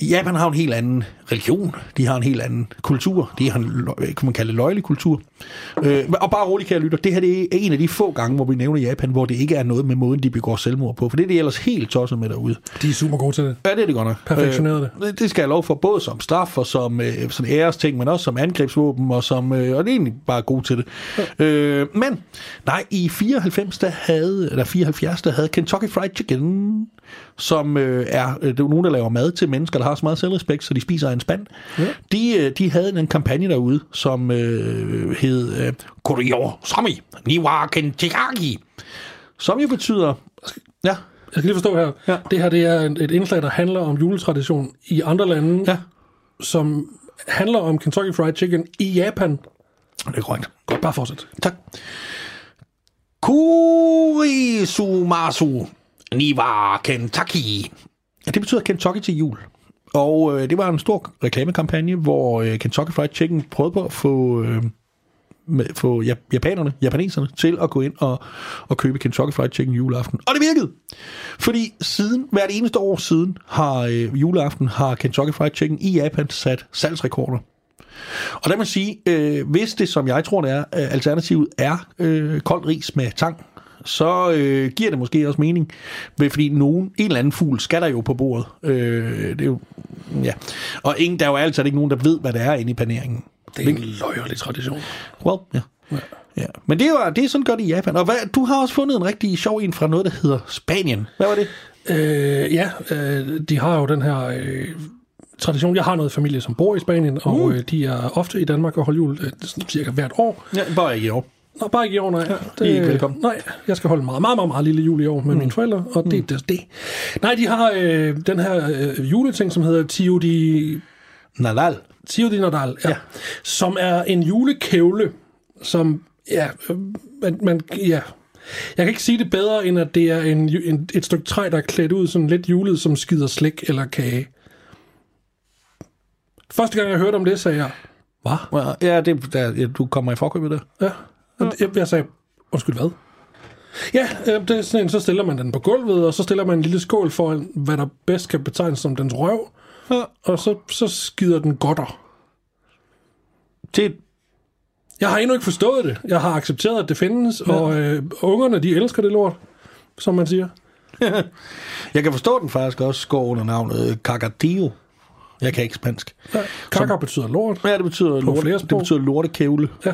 Japan har en helt anden religion, de har en helt anden kultur, de har en, kan man kalde det, løjelig kultur. Og bare roligt, kære lytter, det her det er en af de få gange, hvor vi nævner Japan, hvor det ikke er noget med måden, de begår selvmord på, for det er de ellers helt tosset med derude. De er super gode til det. Ja, det er det godt nok. Perfektionerede det. Det skal jeg lov for, både som straf og som sådan æresting, men også som angrebsvåben, og som, og det er egentlig bare gode til det. Ja. Men, nej, i 74, der havde Kentucky Fried Chicken, som det er nogen, der laver mad til mennesker, der har så meget selvrespekt, så de spiser en spand. Ja. De havde en kampagne derude, som hed Koryo Sami Niwa Kenchikagi, som jo betyder Ja. Jeg skal lige forstå her. Ja. Det her, det er et indslag, der handler om juletradition i andre lande, ja, som handler om Kentucky Fried Chicken i Japan. Det er korrekt. Godt, bare fortsæt. Tak. Kurisumasu niwa Kentucky. Ja, det betyder Kentucky til jul. Og det var en stor reklamekampagne, hvor Kentucky Fried Chicken prøvede på at få japaneserne til at gå ind og købe Kentucky Fried Chicken juleaften. Og det virkede! Fordi siden, hvert eneste år siden juleaften har Kentucky Fried Chicken i Japan sat salgsrekorder. Og der må sige, hvis det, som jeg tror det er, alternativet er kold ris med tang, så giver det måske også mening, fordi en eller anden fugl skal der jo på bordet. Det er jo, ja. Og der er jo altid ikke nogen, der ved, hvad det er inde i paneringen. Det er en løjerlig tradition. Well, ja. Ja. Ja. Men det er sådan godt i Japan. Og du har også fundet en rigtig sjov en fra noget, der hedder Spanien. Hvad var det? De har jo den her tradition. Jeg har noget familie, som bor i Spanien, og de er ofte i Danmark og holder jul cirka hvert år. Ja, bare ikke i år. Nå, bare ikke i år, nej. Ja, det er ikke velkommen. Nej, jeg skal holde meget, meget, meget, meget lille jul i år med mine forældre, og det er det. Nej, de har den her juleting, som hedder Tío de Nadal, ja. Som er en julekævle, som, jeg kan ikke sige det bedre, end at det er et stykke træ, der er klædt ud sådan lidt julet, som skider slik eller kage. Første gang, jeg hørte om det, sagde jeg, hvad? Ja, du kommer i forkøbet der. Ja, jeg sagde, undskyld, hvad? Ja, det er sådan en, så stiller man den på gulvet, og så stiller man en lille skål for, hvad der bedst kan betegnes som dens røv, ja, og så skider den godter. Jeg har endnu ikke forstået det. Jeg har accepteret, at det findes, ja, og ungerne, de elsker det lort, som man siger. Jeg kan forstå, den faktisk også går under navnet kakadillo. Jeg kan ikke spansk. Ja, kaka betyder lort. Ja, det betyder lort. Det betyder lortekævle. Ja.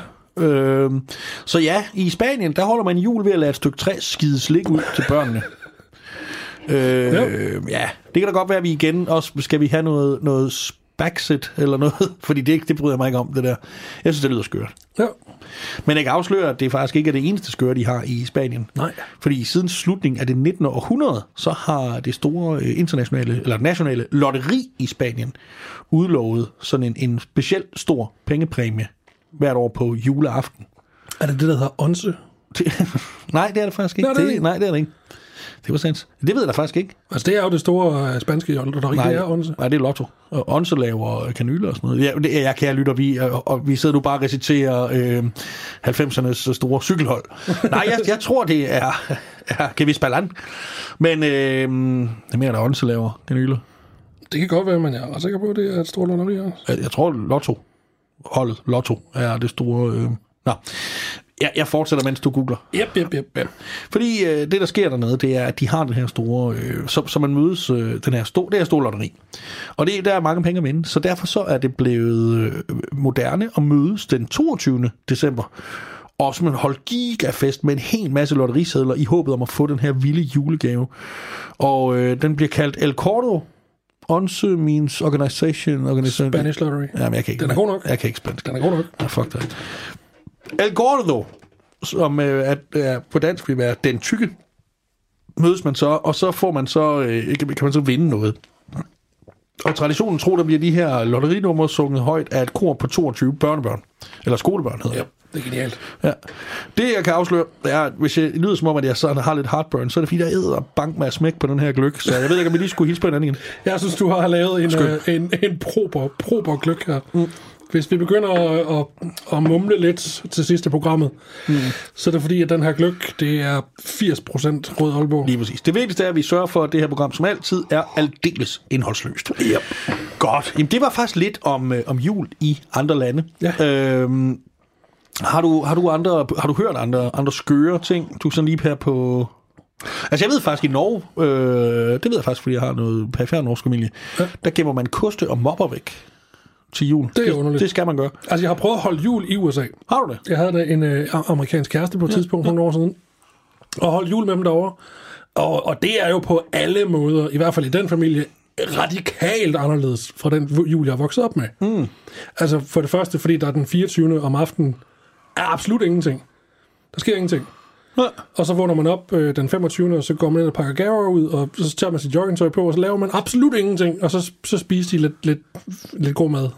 Så ja, i Spanien, der holder man jul ved at lade et stykke træ skide slik ud til børnene. Ja, det kan da godt være, at vi igen også skal vi have noget spagset eller noget, fordi det bryder mig ikke om det der. Jeg synes, det lyder skørt. Ja. Men jeg kan afsløre, at det faktisk ikke er det eneste skøre, de har i Spanien. Nej. Fordi siden slutningen af det 19. århundrede, så har det store internationale, eller nationale lotteri i Spanien udlovet sådan en specielt stor pengepræmie hvert år på juleaften. Er det det, der hedder once? Nej, det er det faktisk ikke. Det er det ikke. Det var sandt. Det ved jeg da faktisk ikke. Altså, det er jo det store spanske lotteri, det er once. Nej, det er lotto. Og once laver kanyler og sådan noget. Jeg kan lytte, vi sidder nu bare og reciterer 90'ernes store cykelhold. Nej, jeg tror, det er Kevis Balland. Men det er mere, der once laver kanyler. Det kan godt være, men jeg er ret sikker på, at det er et stort lotteri også. Jeg tror, Lotto er det store... Nå. Jeg fortsætter, mens du googler. Yep. Fordi det, der sker dernede, det er, at de har den her store... Så man mødes det her store lotteri. Og der er mange penge at vinde. Så derfor så er det blevet moderne at mødes den 22. december. Og så man holdt gigafest med en hel masse lotterisedler i håbet om at få den her vilde julegave. Og den bliver kaldt El Cordo. Once means organization. Spanish lottery. Jamen, jeg kan ikke. Den er god nok. Jeg kan ikke spansk. Den er god nok. Ah, fuck det. El Gordo, som på dansk vil være den tykke, mødes man så, og så får man så, kan man så vinde noget. Og traditionen tror, der bliver de her lotterinumre sunget højt af et kor på 22 børnebørn. Eller skolebørn hedder det. Ja, det er genialt. Ja. Det, jeg kan afsløre, er, hvis jeg lyder som om, at jeg sådan har lidt heartburn, så er det fordi, der æder bank med at smække på den her gløk. Så jeg ved ikke, om jeg lige skulle hilse på hinanden igen. Jeg synes, du har lavet en proper gløk her. Mm. Hvis vi begynder at mumle lidt til sidste programmet, så er det fordi, at den her gløk, det er 80% Rød Aalborg. Lige præcis. Det vigtigste er, at vi sørger for, at det her program som altid er aldeles indholdsløst. Ja. Godt. Jamen, det var faktisk lidt om jul i andre lande. Ja. Har du hørt andre skøre ting? Du er sådan lige her på... Altså, jeg ved faktisk i Norge, det ved jeg faktisk, fordi jeg har noget perifær norsk familie, ja, der gemmer man koste og mopper væk til jul. Det er underligt. Det skal man gøre. Altså, jeg har prøvet at holde jul i USA. Har du det? Jeg havde da en amerikansk kæreste på et tidspunkt for nogle år siden, og holdt jul med dem derovre. Og det er jo på alle måder, i hvert fald i den familie, radikalt anderledes fra den jul, jeg er vokset op med. Mm. Altså, for det første, fordi der er den 24. om aftenen, er absolut ingenting. Der sker ingenting. Nej. Og så vågner man op den 25. og så går man ind og pakker gaver ud, og så tager man sit joggingtøj på, og så laver man absolut ingenting, og så spiser de lidt god mad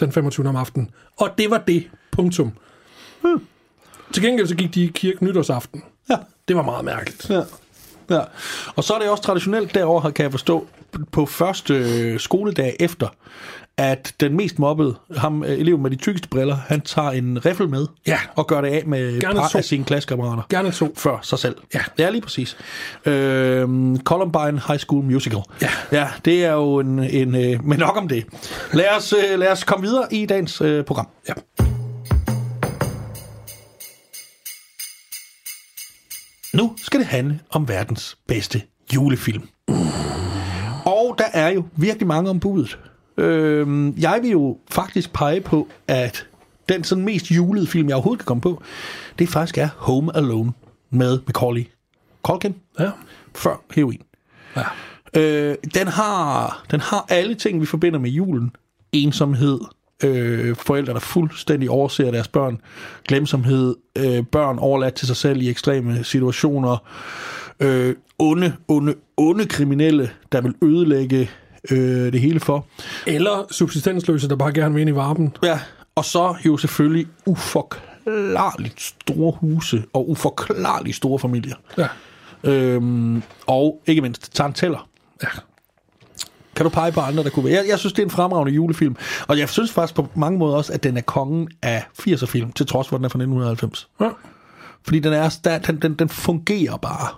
den 25. om aftenen. Og det var det. Punktum. Hmm. Til gengæld så gik de i kirke nytårsaften. Ja. Det var meget mærkeligt. Ja. Ja. Og så er det også traditionelt derover, kan jeg forstå, på første skoledag efter, at den mest mobbede, ham eleven med de tykkeste briller, han tager en riffel med, ja, og gør det af med et par af sine klassekammerater. Gerne to. Før sig selv. Ja, det er lige præcis. Columbine High School Musical. Ja. Ja, det er jo en men nok om det. Lad os komme videre i dagens program. Ja. Nu skal det handle om verdens bedste julefilm. Og der er jo virkelig mange om budet. Jeg vil jo faktisk pege på, at den sådan mest julede film, jeg overhovedet kan komme på, det faktisk er Home Alone med Macaulay Culkin. Ja. Før heroin. Ja. Den har alle ting, vi forbinder med julen. Ensomhed, forældre, der fuldstændig overser deres børn, glemsomhed, børn overladt til sig selv i ekstreme situationer, onde kriminelle, der vil ødelægge det hele for. Eller subsistensløse, der bare gerne vil ind i varmen. Ja, og så jo selvfølgelig uforklarligt store huse og uforklarligt store familier. Ja. Og ikke mindst taranteller. Ja. Kan du pege på andre, der kunne være? Jeg synes, det er en fremragende julefilm. Og jeg synes faktisk på mange måder også, at den er kongen af 80'er-film, til trods for, den er fra 1990. Ja. Fordi den fungerer bare.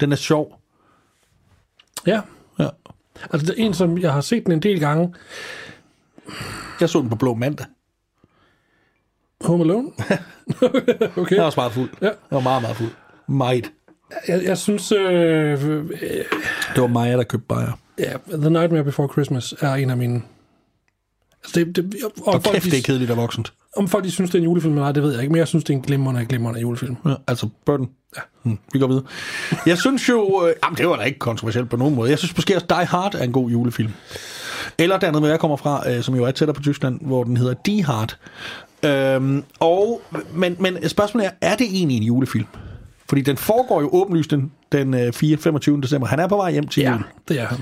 Den er sjov. Ja. Ja. Altså, det er en, som jeg har set den en del gange. Jeg så den på Blå Mandag. Home Alone? Okay. Jeg var også meget fuld. Ja. Jeg var meget, meget fuld. Meget. Jeg synes... det var Maja, der købte bajer. Ja, The Nightmare Before Christmas er en af mine... Altså, og kæft, det er kedeligt og voksent. Om folk de synes, det er en julefilm, nej, det ved jeg ikke, men jeg synes, det er en glimrende julefilm. Ja, altså, børn. Ja. Vi går videre. Jeg synes jo... jamen, det var da ikke kontroversielt på nogen måde. Jeg synes måske også, Die Hard er en god julefilm. Eller dernede, hvor jeg kommer fra, som jo er tættere på Tyskland, hvor den hedder Die Hard. Men spørgsmålet er det egentlig en julefilm? Fordi den foregår jo åbenlyst den 25. december. Han er på vej hjem til jul. Ja, det er han.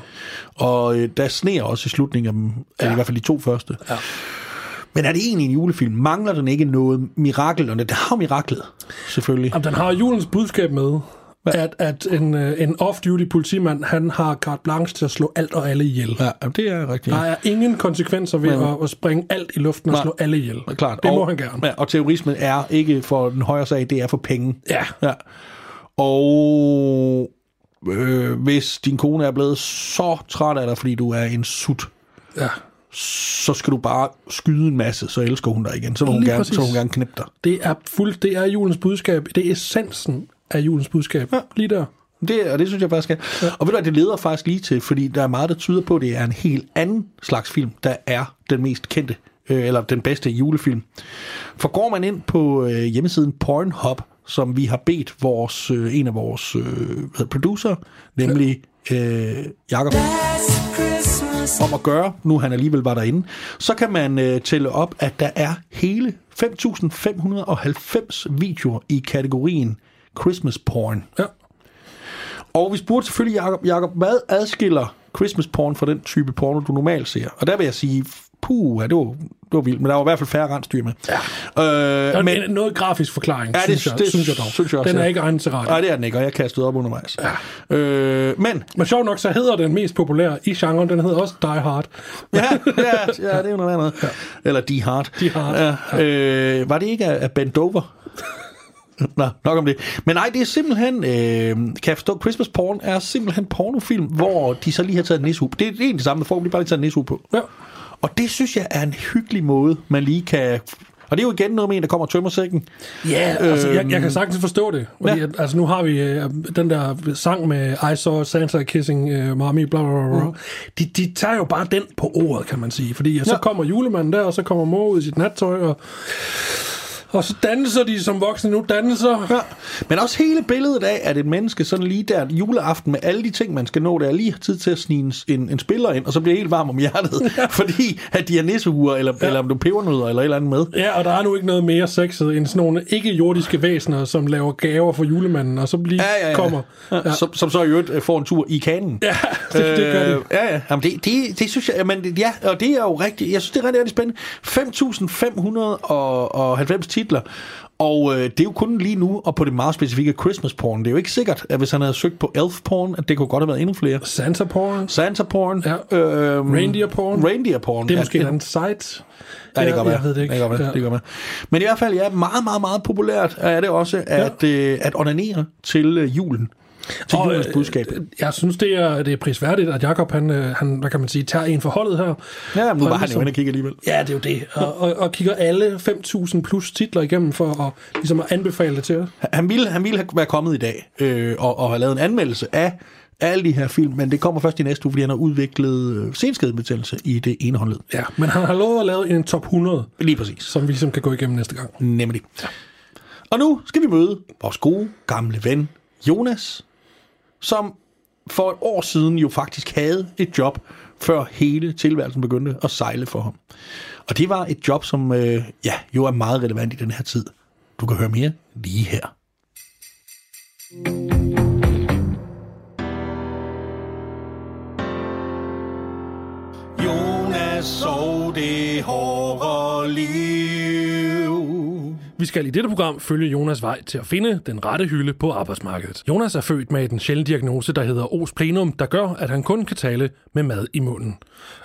Og der sneer også i slutningen af dem, ja, i hvert fald de to første. Ja. Men er det egentlig en julefilm? Mangler den ikke noget mirakel? Og den har miraklet, selvfølgelig. Jamen, den har julens budskab med, at en off-duty politimand, han har carte blanche til at slå alt og alle ihjel. Ja, det er rigtigt. Der er ingen konsekvenser ved at springe alt i luften og slå alle ihjel. Ja, klart. Det må han gerne. Ja, og terrorismen er ikke for den højre sag, det er for penge. Ja. Ja. Og hvis din kone er blevet så træt af dig, fordi du er en sut, ja, så skal du bare skyde en masse, så elsker hun dig igen. Så vil hun gerne knæppe dig. Det er julens budskab. Det er essensen af julens budskab. Ja. Lige der. Det synes jeg faktisk er. Ja. Og ved du, det leder faktisk lige til, fordi der er meget, der tyder på, at det er en helt anden slags film, der er den mest kendte, eller den bedste julefilm. For går man ind på hjemmesiden Pornhub, som vi har bedt en af vores producer, nemlig Jacob, om at gøre, nu han alligevel var derinde, så kan man tælle op, at der er hele 5.590 videoer i kategorien Christmas porn. Ja. Og vi spurgte selvfølgelig Jacob, hvad adskiller Christmas porn fra den type porno, du normalt ser? Og der vil jeg sige... Puh, ja, det var vildt, men der var i hvert fald færre rensdyr med. Ja. Men noget grafisk forklaring, ja, synes jeg dog. Den er ikke egnet til radio. Nej, det er den ikke, og jeg kastede op undervejs. Ja. Men sjovt nok, så hedder den mest populære i genren, den hedder også Die Hard. Ja, det er jo noget andet. Ja. Eller Die Hard. Die Hard. Ja. Var det ikke af Ben Dover? Nå, nok om det. Men nej, det er simpelthen, kan jeg forstå, Christmas porn er simpelthen pornofilm, hvor de så lige har taget en nissehue. Det er egentlig det samme, får de bare lige taget en nissehue på. Ja. Og det synes jeg er en hyggelig måde, man lige kan... Og det er jo igen noget med en, der kommer og tømmer sækken. Ja, altså jeg kan sagtens forstå det. Fordi, ja, altså nu har vi den der sang med I saw Santa kissing mommy, bla bla bla. Mm. De tager jo bare den på ordet, kan man sige. Fordi så kommer julemanden der, og så kommer mor ud i sit nattøj, og Og så danser de som voksne nu danser. Ja. Men også hele billedet af, at et menneske sådan lige der juleaften med alle de ting, man skal nå, der lige har tid til at snige en spiller ind, og så bliver helt varm om hjertet, ja. Fordi at de er nissehure, eller, ja. Eller om du pebernødder, eller et eller andet med. Ja, og der er nu ikke noget mere sexet end sådan nogle ikke-jordiske væsener, som laver gaver for julemanden, og så lige kommer. Ja. Ja. Som så i øvrigt får en tur i kanen. Ja, det gør de. Ja. Jamen, det synes jeg, men ja, og det er jo rigtigt, jeg synes, det er rigtig spændende. 5.590 titler, og det er jo kun lige nu, og på det meget specifikke Christmas porn. Det er jo ikke sikkert, at hvis han havde søgt på elf porn, at det kunne godt have været endnu flere. Santa porn. Ja. Reindeer porn. Det er måske et andet site. Ja, det gør man. Det gør man. Men i hvert fald, ja, meget populært er det også, at onanere til julen. Til julens budskab. Jeg synes, det er prisværdigt, at Jacob, han hvad kan man sige, tager en for holdet her. Ja, nu var han jo inde og kigge alligevel. Ja, det er jo det. Og kigger alle 5.000 plus titler igennem for at, ligesom at anbefale det til os. Han ville have været kommet i dag og have lavet en anmeldelse af alle de her film, men det kommer først i næste uge, fordi han har udviklet senskadebetændelse i det ene håndled. Ja, men han har lovet at lave en top 100. Lige præcis. Som vi ligesom kan gå igennem næste gang. Nemlig. Ja. Og nu skal vi møde vores gode, gamle ven, Jonas, som for et år siden jo faktisk havde et job, før hele tilværelsen begyndte at sejle for ham. Og det var et job, som jo er meget relevant i den her tid. Du kan høre mere lige her. Jonas sov det hårde liv. Vi skal i dette program følge Jonas' vej til at finde den rette hylde på arbejdsmarkedet. Jonas er født med den sjældne diagnose, der hedder Os plenum, der gør, at han kun kan tale med mad i munden.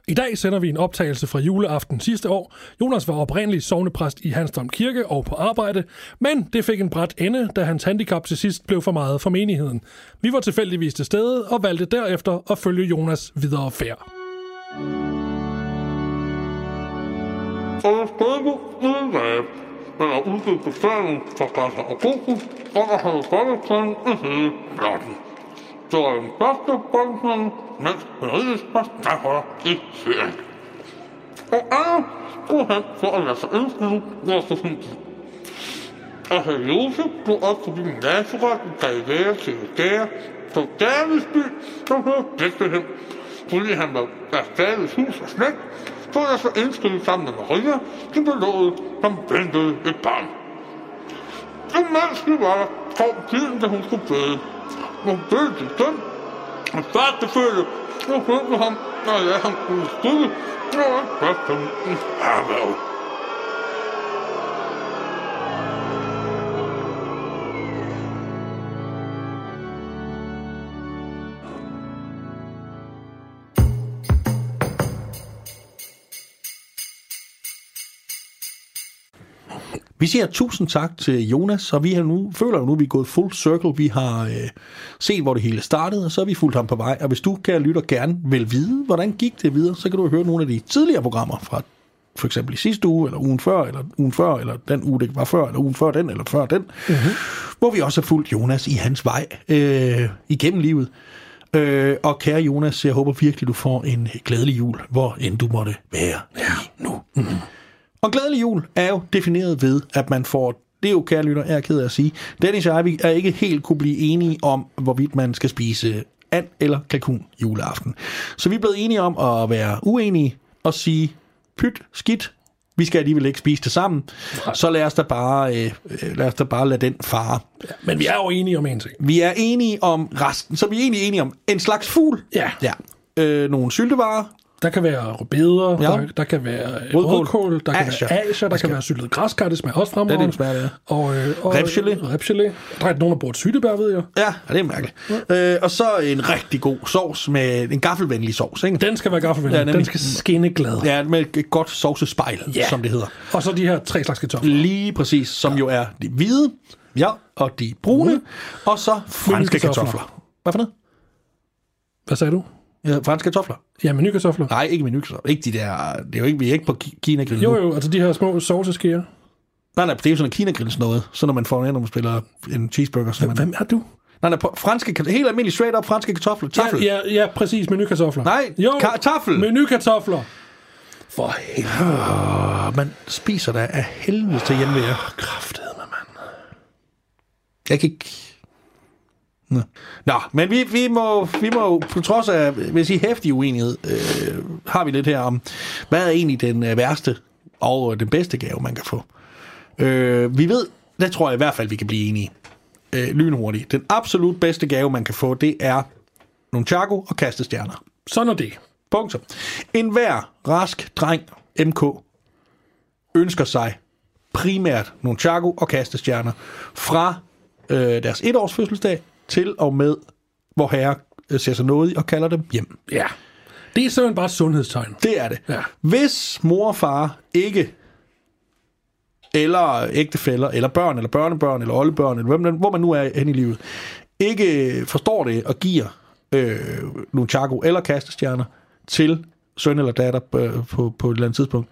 I dag sender vi en optagelse fra juleaften sidste år. Jonas var oprindelig sognepræst i Herrens Domkirke og på arbejde, men det fik en brat ende, da hans handicap til sidst blev for meget for menigheden. Vi var tilfældigvis til stede og valgte derefter at følge Jonas' videre færd. Man har udgivet besværgen fra Kassa Augusten, og der havde folketræning i hele verden. Det var den første folketræning, mens Henriques var stærkere i serien. Og alle skulle hen for at lade sig indskyde, når det synes. Altså Josef blev op til de naziret i karriere til Judæa, på Davids by, som hedder Bethlehem, fordi han var Davids hus og slægt, for at så indskrive sammen med Maria, de belåede, som ventede et barn. Imens vi var der, kom tiden, da hun skulle føde. Hun fødte sin søn, og første fødte, og fødte ham, og lagde ham ud i skuddet, og han først ham i herværv. Vi siger tusind tak til Jonas, og vi har nu, føler jo nu, at vi er gået full circle. Vi har set, hvor det hele startede, og så har vi fulgt ham på vej. Og hvis du, kære lytter, gerne vil vide, hvordan gik det videre, så kan du høre nogle af de tidligere programmer fra for eksempel i sidste uge, eller ugen før, eller den uge, det var før, eller ugen før den, eller før den, hvor vi også har fulgt Jonas i hans vej igennem livet. Og kære Jonas, jeg håber virkelig, du får en glædelig jul, hvor end du måtte være nu. Mm-hmm. Og glædelig jul er jo defineret ved, at man får, det er jo, kære lytter, jeg er ked af at sige, Dennis og jeg er ikke helt kunne blive enige om, hvorvidt man skal spise and eller kalkun juleaften. Så vi er blevet enige om at være uenige og sige, pyt, skidt, vi skal alligevel ikke spise det sammen, så lad os da bare lade den fare. Ja, men vi er jo enige om en ting. Vi er enige om resten, så vi er egentlig enige om en slags fugl. Ja. Nogle syltevarer. Der kan være rødbeder, der kan være rødkål, der kan være asier, der kan være syltet græskar, det smager også fremragende. Det smager, ja. Og ribsgelé. Der er nogen, der bruger et syltebær, ved jeg. Ja, det er mærkeligt. Ja. Og så en rigtig god sovs med en gaffelvenlig sovs, ikke? Den skal være gaffelvenlig. Ja, den skal skinne glad. Ja, med et godt sovsespejl, som det hedder. Og så de her 3 slags kartofler. Lige præcis, som jo er de hvide, og de brune, og så franske kartofler. Hvad for noget? Hvad sagde du? Franske kartofler? Ja, menykartofler. Nej, ikke menykartofler. Ikke de der... Det er jo ikke, vi er ikke på Kina-grillen. Jo, altså de her små sauceskeer. Nej, det er jo sådan en Kina-grillen noget. Så når man får en anden, når man spiller en cheeseburger. Så hvem er du? Nej, på franske... Helt almindelige straight up franske kartofler. Tafel. Ja, præcis. Menykartofler. Nej, tafel. Menykartofler. For helvede. Man spiser der af helvede til hjemmevæger. Kraftedeme, mand. Jeg kan ikke... Nå, men vi må på trods af, hvis I heftig uenighed, har vi lidt her om, hvad er egentlig den værste og den bedste gave, man kan få. Vi ved, det tror jeg i hvert fald, vi kan blive enige. Lynhurtigt. Den absolut bedste gave, man kan få, det er nunchaku og kastestjerner. Sådan er det. Punktum. En hver rask dreng, MK, ønsker sig primært nunchaku og kastestjerner fra deres etårs fødselsdag til og med, hvor herre ser sig nådig og kalder dem hjem. Ja. Det er sådan bare et sundhedstegn. Det er det. Ja. Hvis mor og far ikke, eller ægtefæller, eller børn, eller børnebørn, eller oldebørn, eller hvor man nu er hen i livet, ikke forstår det og giver nunchaku eller kastestjerner til søn eller datter på et eller andet tidspunkt,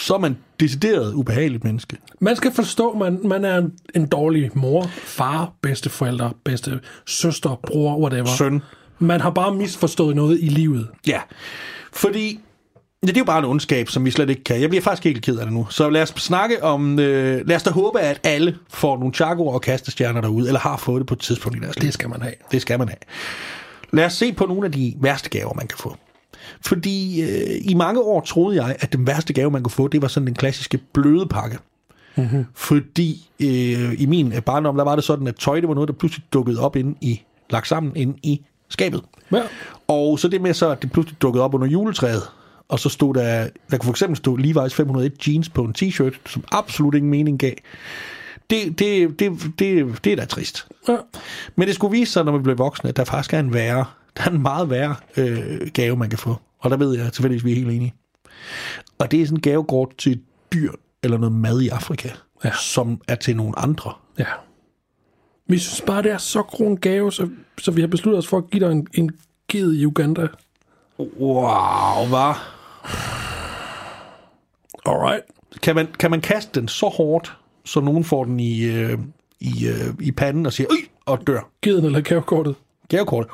så er man decideret ubehageligt menneske. Man skal forstå, at man er en dårlig mor, far, bedsteforældre, bedste søster, bror, whatever. Søn. Man har bare misforstået noget i livet. Ja, fordi ja, det er jo bare en ondskab, som vi slet ikke kan. Jeg bliver faktisk helt ked af det nu. Så lad os snakke om... lad os da håbe, at alle får nogle chakoer og kastestjerner derude, eller har fået det på et tidspunkt i deres liv. Det skal man have. Det skal man have. Lad os se på nogle af de værste gaver, man kan få. Fordi i mange år troede jeg, at den værste gave, man kunne få, det var sådan den klassiske bløde pakke. Mm-hmm. Fordi i min barndom, der var det sådan, at tøj, det var noget, der pludselig dukkede op lagt sammen inde i skabet. Ja. Og så det med så, at det pludselig dukkede op under juletræet, og så stod der kunne for eksempel stå Levi's 501 jeans på en t-shirt, som absolut ingen mening gav. Det er da trist. Ja. Men det skulle vise sig, når man blev voksne, at der faktisk er en meget værre gave, man kan få. Og der ved jeg selvfølgelig, vi er helt enige. Og det er sådan en gavekort til et dyr eller noget mad i Afrika, ja, som er til nogle andre. Ja. Vi synes bare, det er så grov en gave, så vi har besluttet os for at give dig en ged i Uganda. Wow, hvad? Alright. Kan man kaste den så hårdt, så nogen får den i panden og siger, og dør? Geden eller gavekortet? Gavekortet.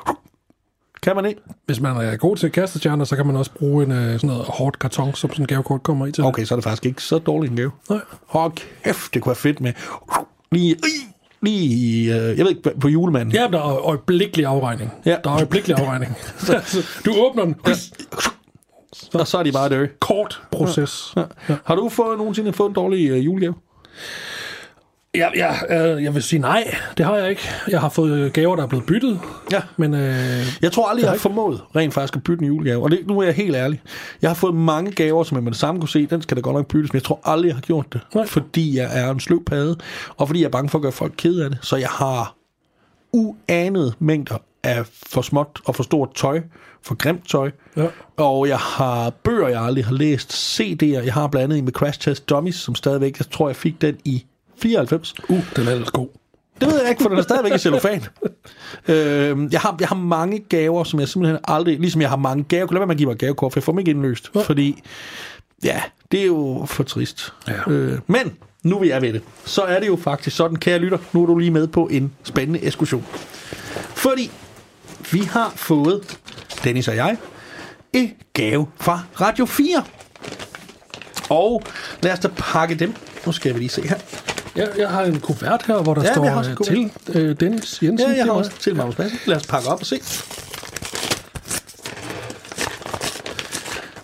Kan man ikke? Hvis man er god til kastestjerner, så kan man også bruge sådan noget hårdt karton, som sådan en gavekort kommer i til. Okay, så er det faktisk ikke så dårlig en gave. Nej. Hold kæft, det kunne være fedt med lige jeg ved ikke, på julemanden. Ja, der er øjeblikkelig afregning. Ja. Der er øjeblikkelig afregning. Du åbner den. Ja. Og så er de bare døde. Kort proces. Ja. Ja. Har du nogensinde fået en dårlig julegave? Jeg vil sige nej, det har jeg ikke. Jeg har fået gaver, der er blevet byttet. Ja. Men, jeg tror aldrig, jeg har formået rent faktisk at bytte en julegave. Og det, nu er jeg helt ærlig. Jeg har fået mange gaver, som jeg med det samme kunne se. Den skal da godt nok byttes, men jeg tror aldrig, jeg har gjort det. Nej. Fordi jeg er en sløv pade, og fordi jeg er bange for at gøre folk ked af det. Så jeg har uanede mængder af for småt og for stort tøj, for grimt tøj. Ja. Og jeg har bøger, jeg aldrig har læst, CD'er. Jeg har blandt andet en med Crash Test Dummies, som stadigvæk, jeg tror, jeg fik den i 94. Den er ellers god. Det ved jeg ikke, for den er stadigvæk i cellofan. Jeg har mange gaver, som jeg simpelthen aldrig... Ligesom jeg har mange gaver. Kunne lade være med at give mig gavekort, for jeg får mig ikke indløst. Ja. Fordi, ja, det er jo for trist. Ja. Men, nu vi er ved det, så er det jo faktisk sådan, kære lytter, nu er du lige med på en spændende ekskursion. Fordi vi har fået, Dennis og jeg, en gave fra Radio 4. Og lad os da pakke dem. Nu skal vi lige se her. Jeg har en kuvert her, hvor der står til Dennis Jensen. Ja, jeg har også til Magnus Madsen. Lad os pakke op og se.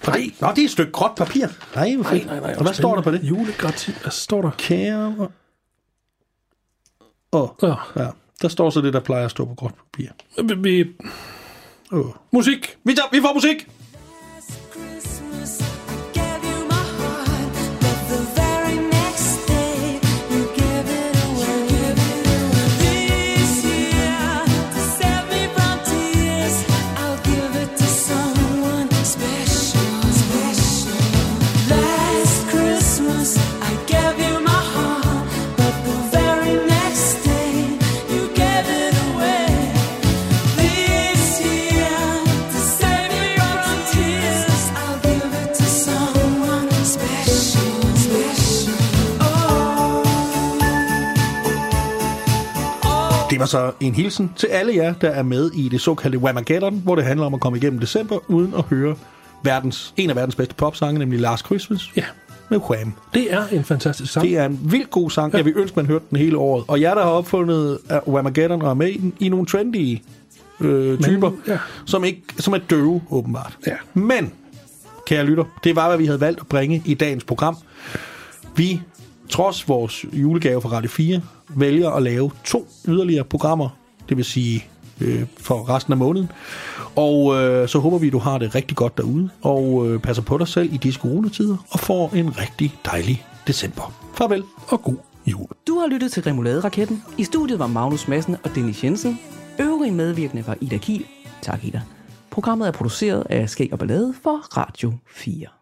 Nej, det er et stykke gråt papir. Nej. Og hvad står der på det? Julegratis. Hvad står der? Kære. Ja. Der står så det, der plejer at stå på gråt papir. Musik. Vi får musik. Det var så en hilsen til alle jer, der er med i det såkaldte Whamageddon, hvor det handler om at komme igennem december uden at høre en af verdens bedste popsange, nemlig Last Christmas. Ja. Med Wham. Det er en fantastisk sang. Det er en vildt god sang. Ja. Jeg vil ønske, man hørte den hele året. Og jeg, der har opfundet Whamageddon og med i nogle trendy typer, ja, som er døve, åbenbart. Ja. Men, kære lytter, det var, hvad vi havde valgt at bringe i dagens program. Vi, trods vores julegave fra Radio 4, vælger at lave 2 yderligere programmer, det vil sige for resten af måneden. Og så håber vi, at du har det rigtig godt derude, og passer på dig selv i disse coronatider, og får en rigtig dejlig december. Farvel og god jul. Du har lyttet til Remoulade-raketten. I studiet var Magnus Madsen og Dennis Jensen. Øvrige medvirkende var Ida Kiel. Tak, Ida. Programmet er produceret af Skæg og Ballade for Radio 4.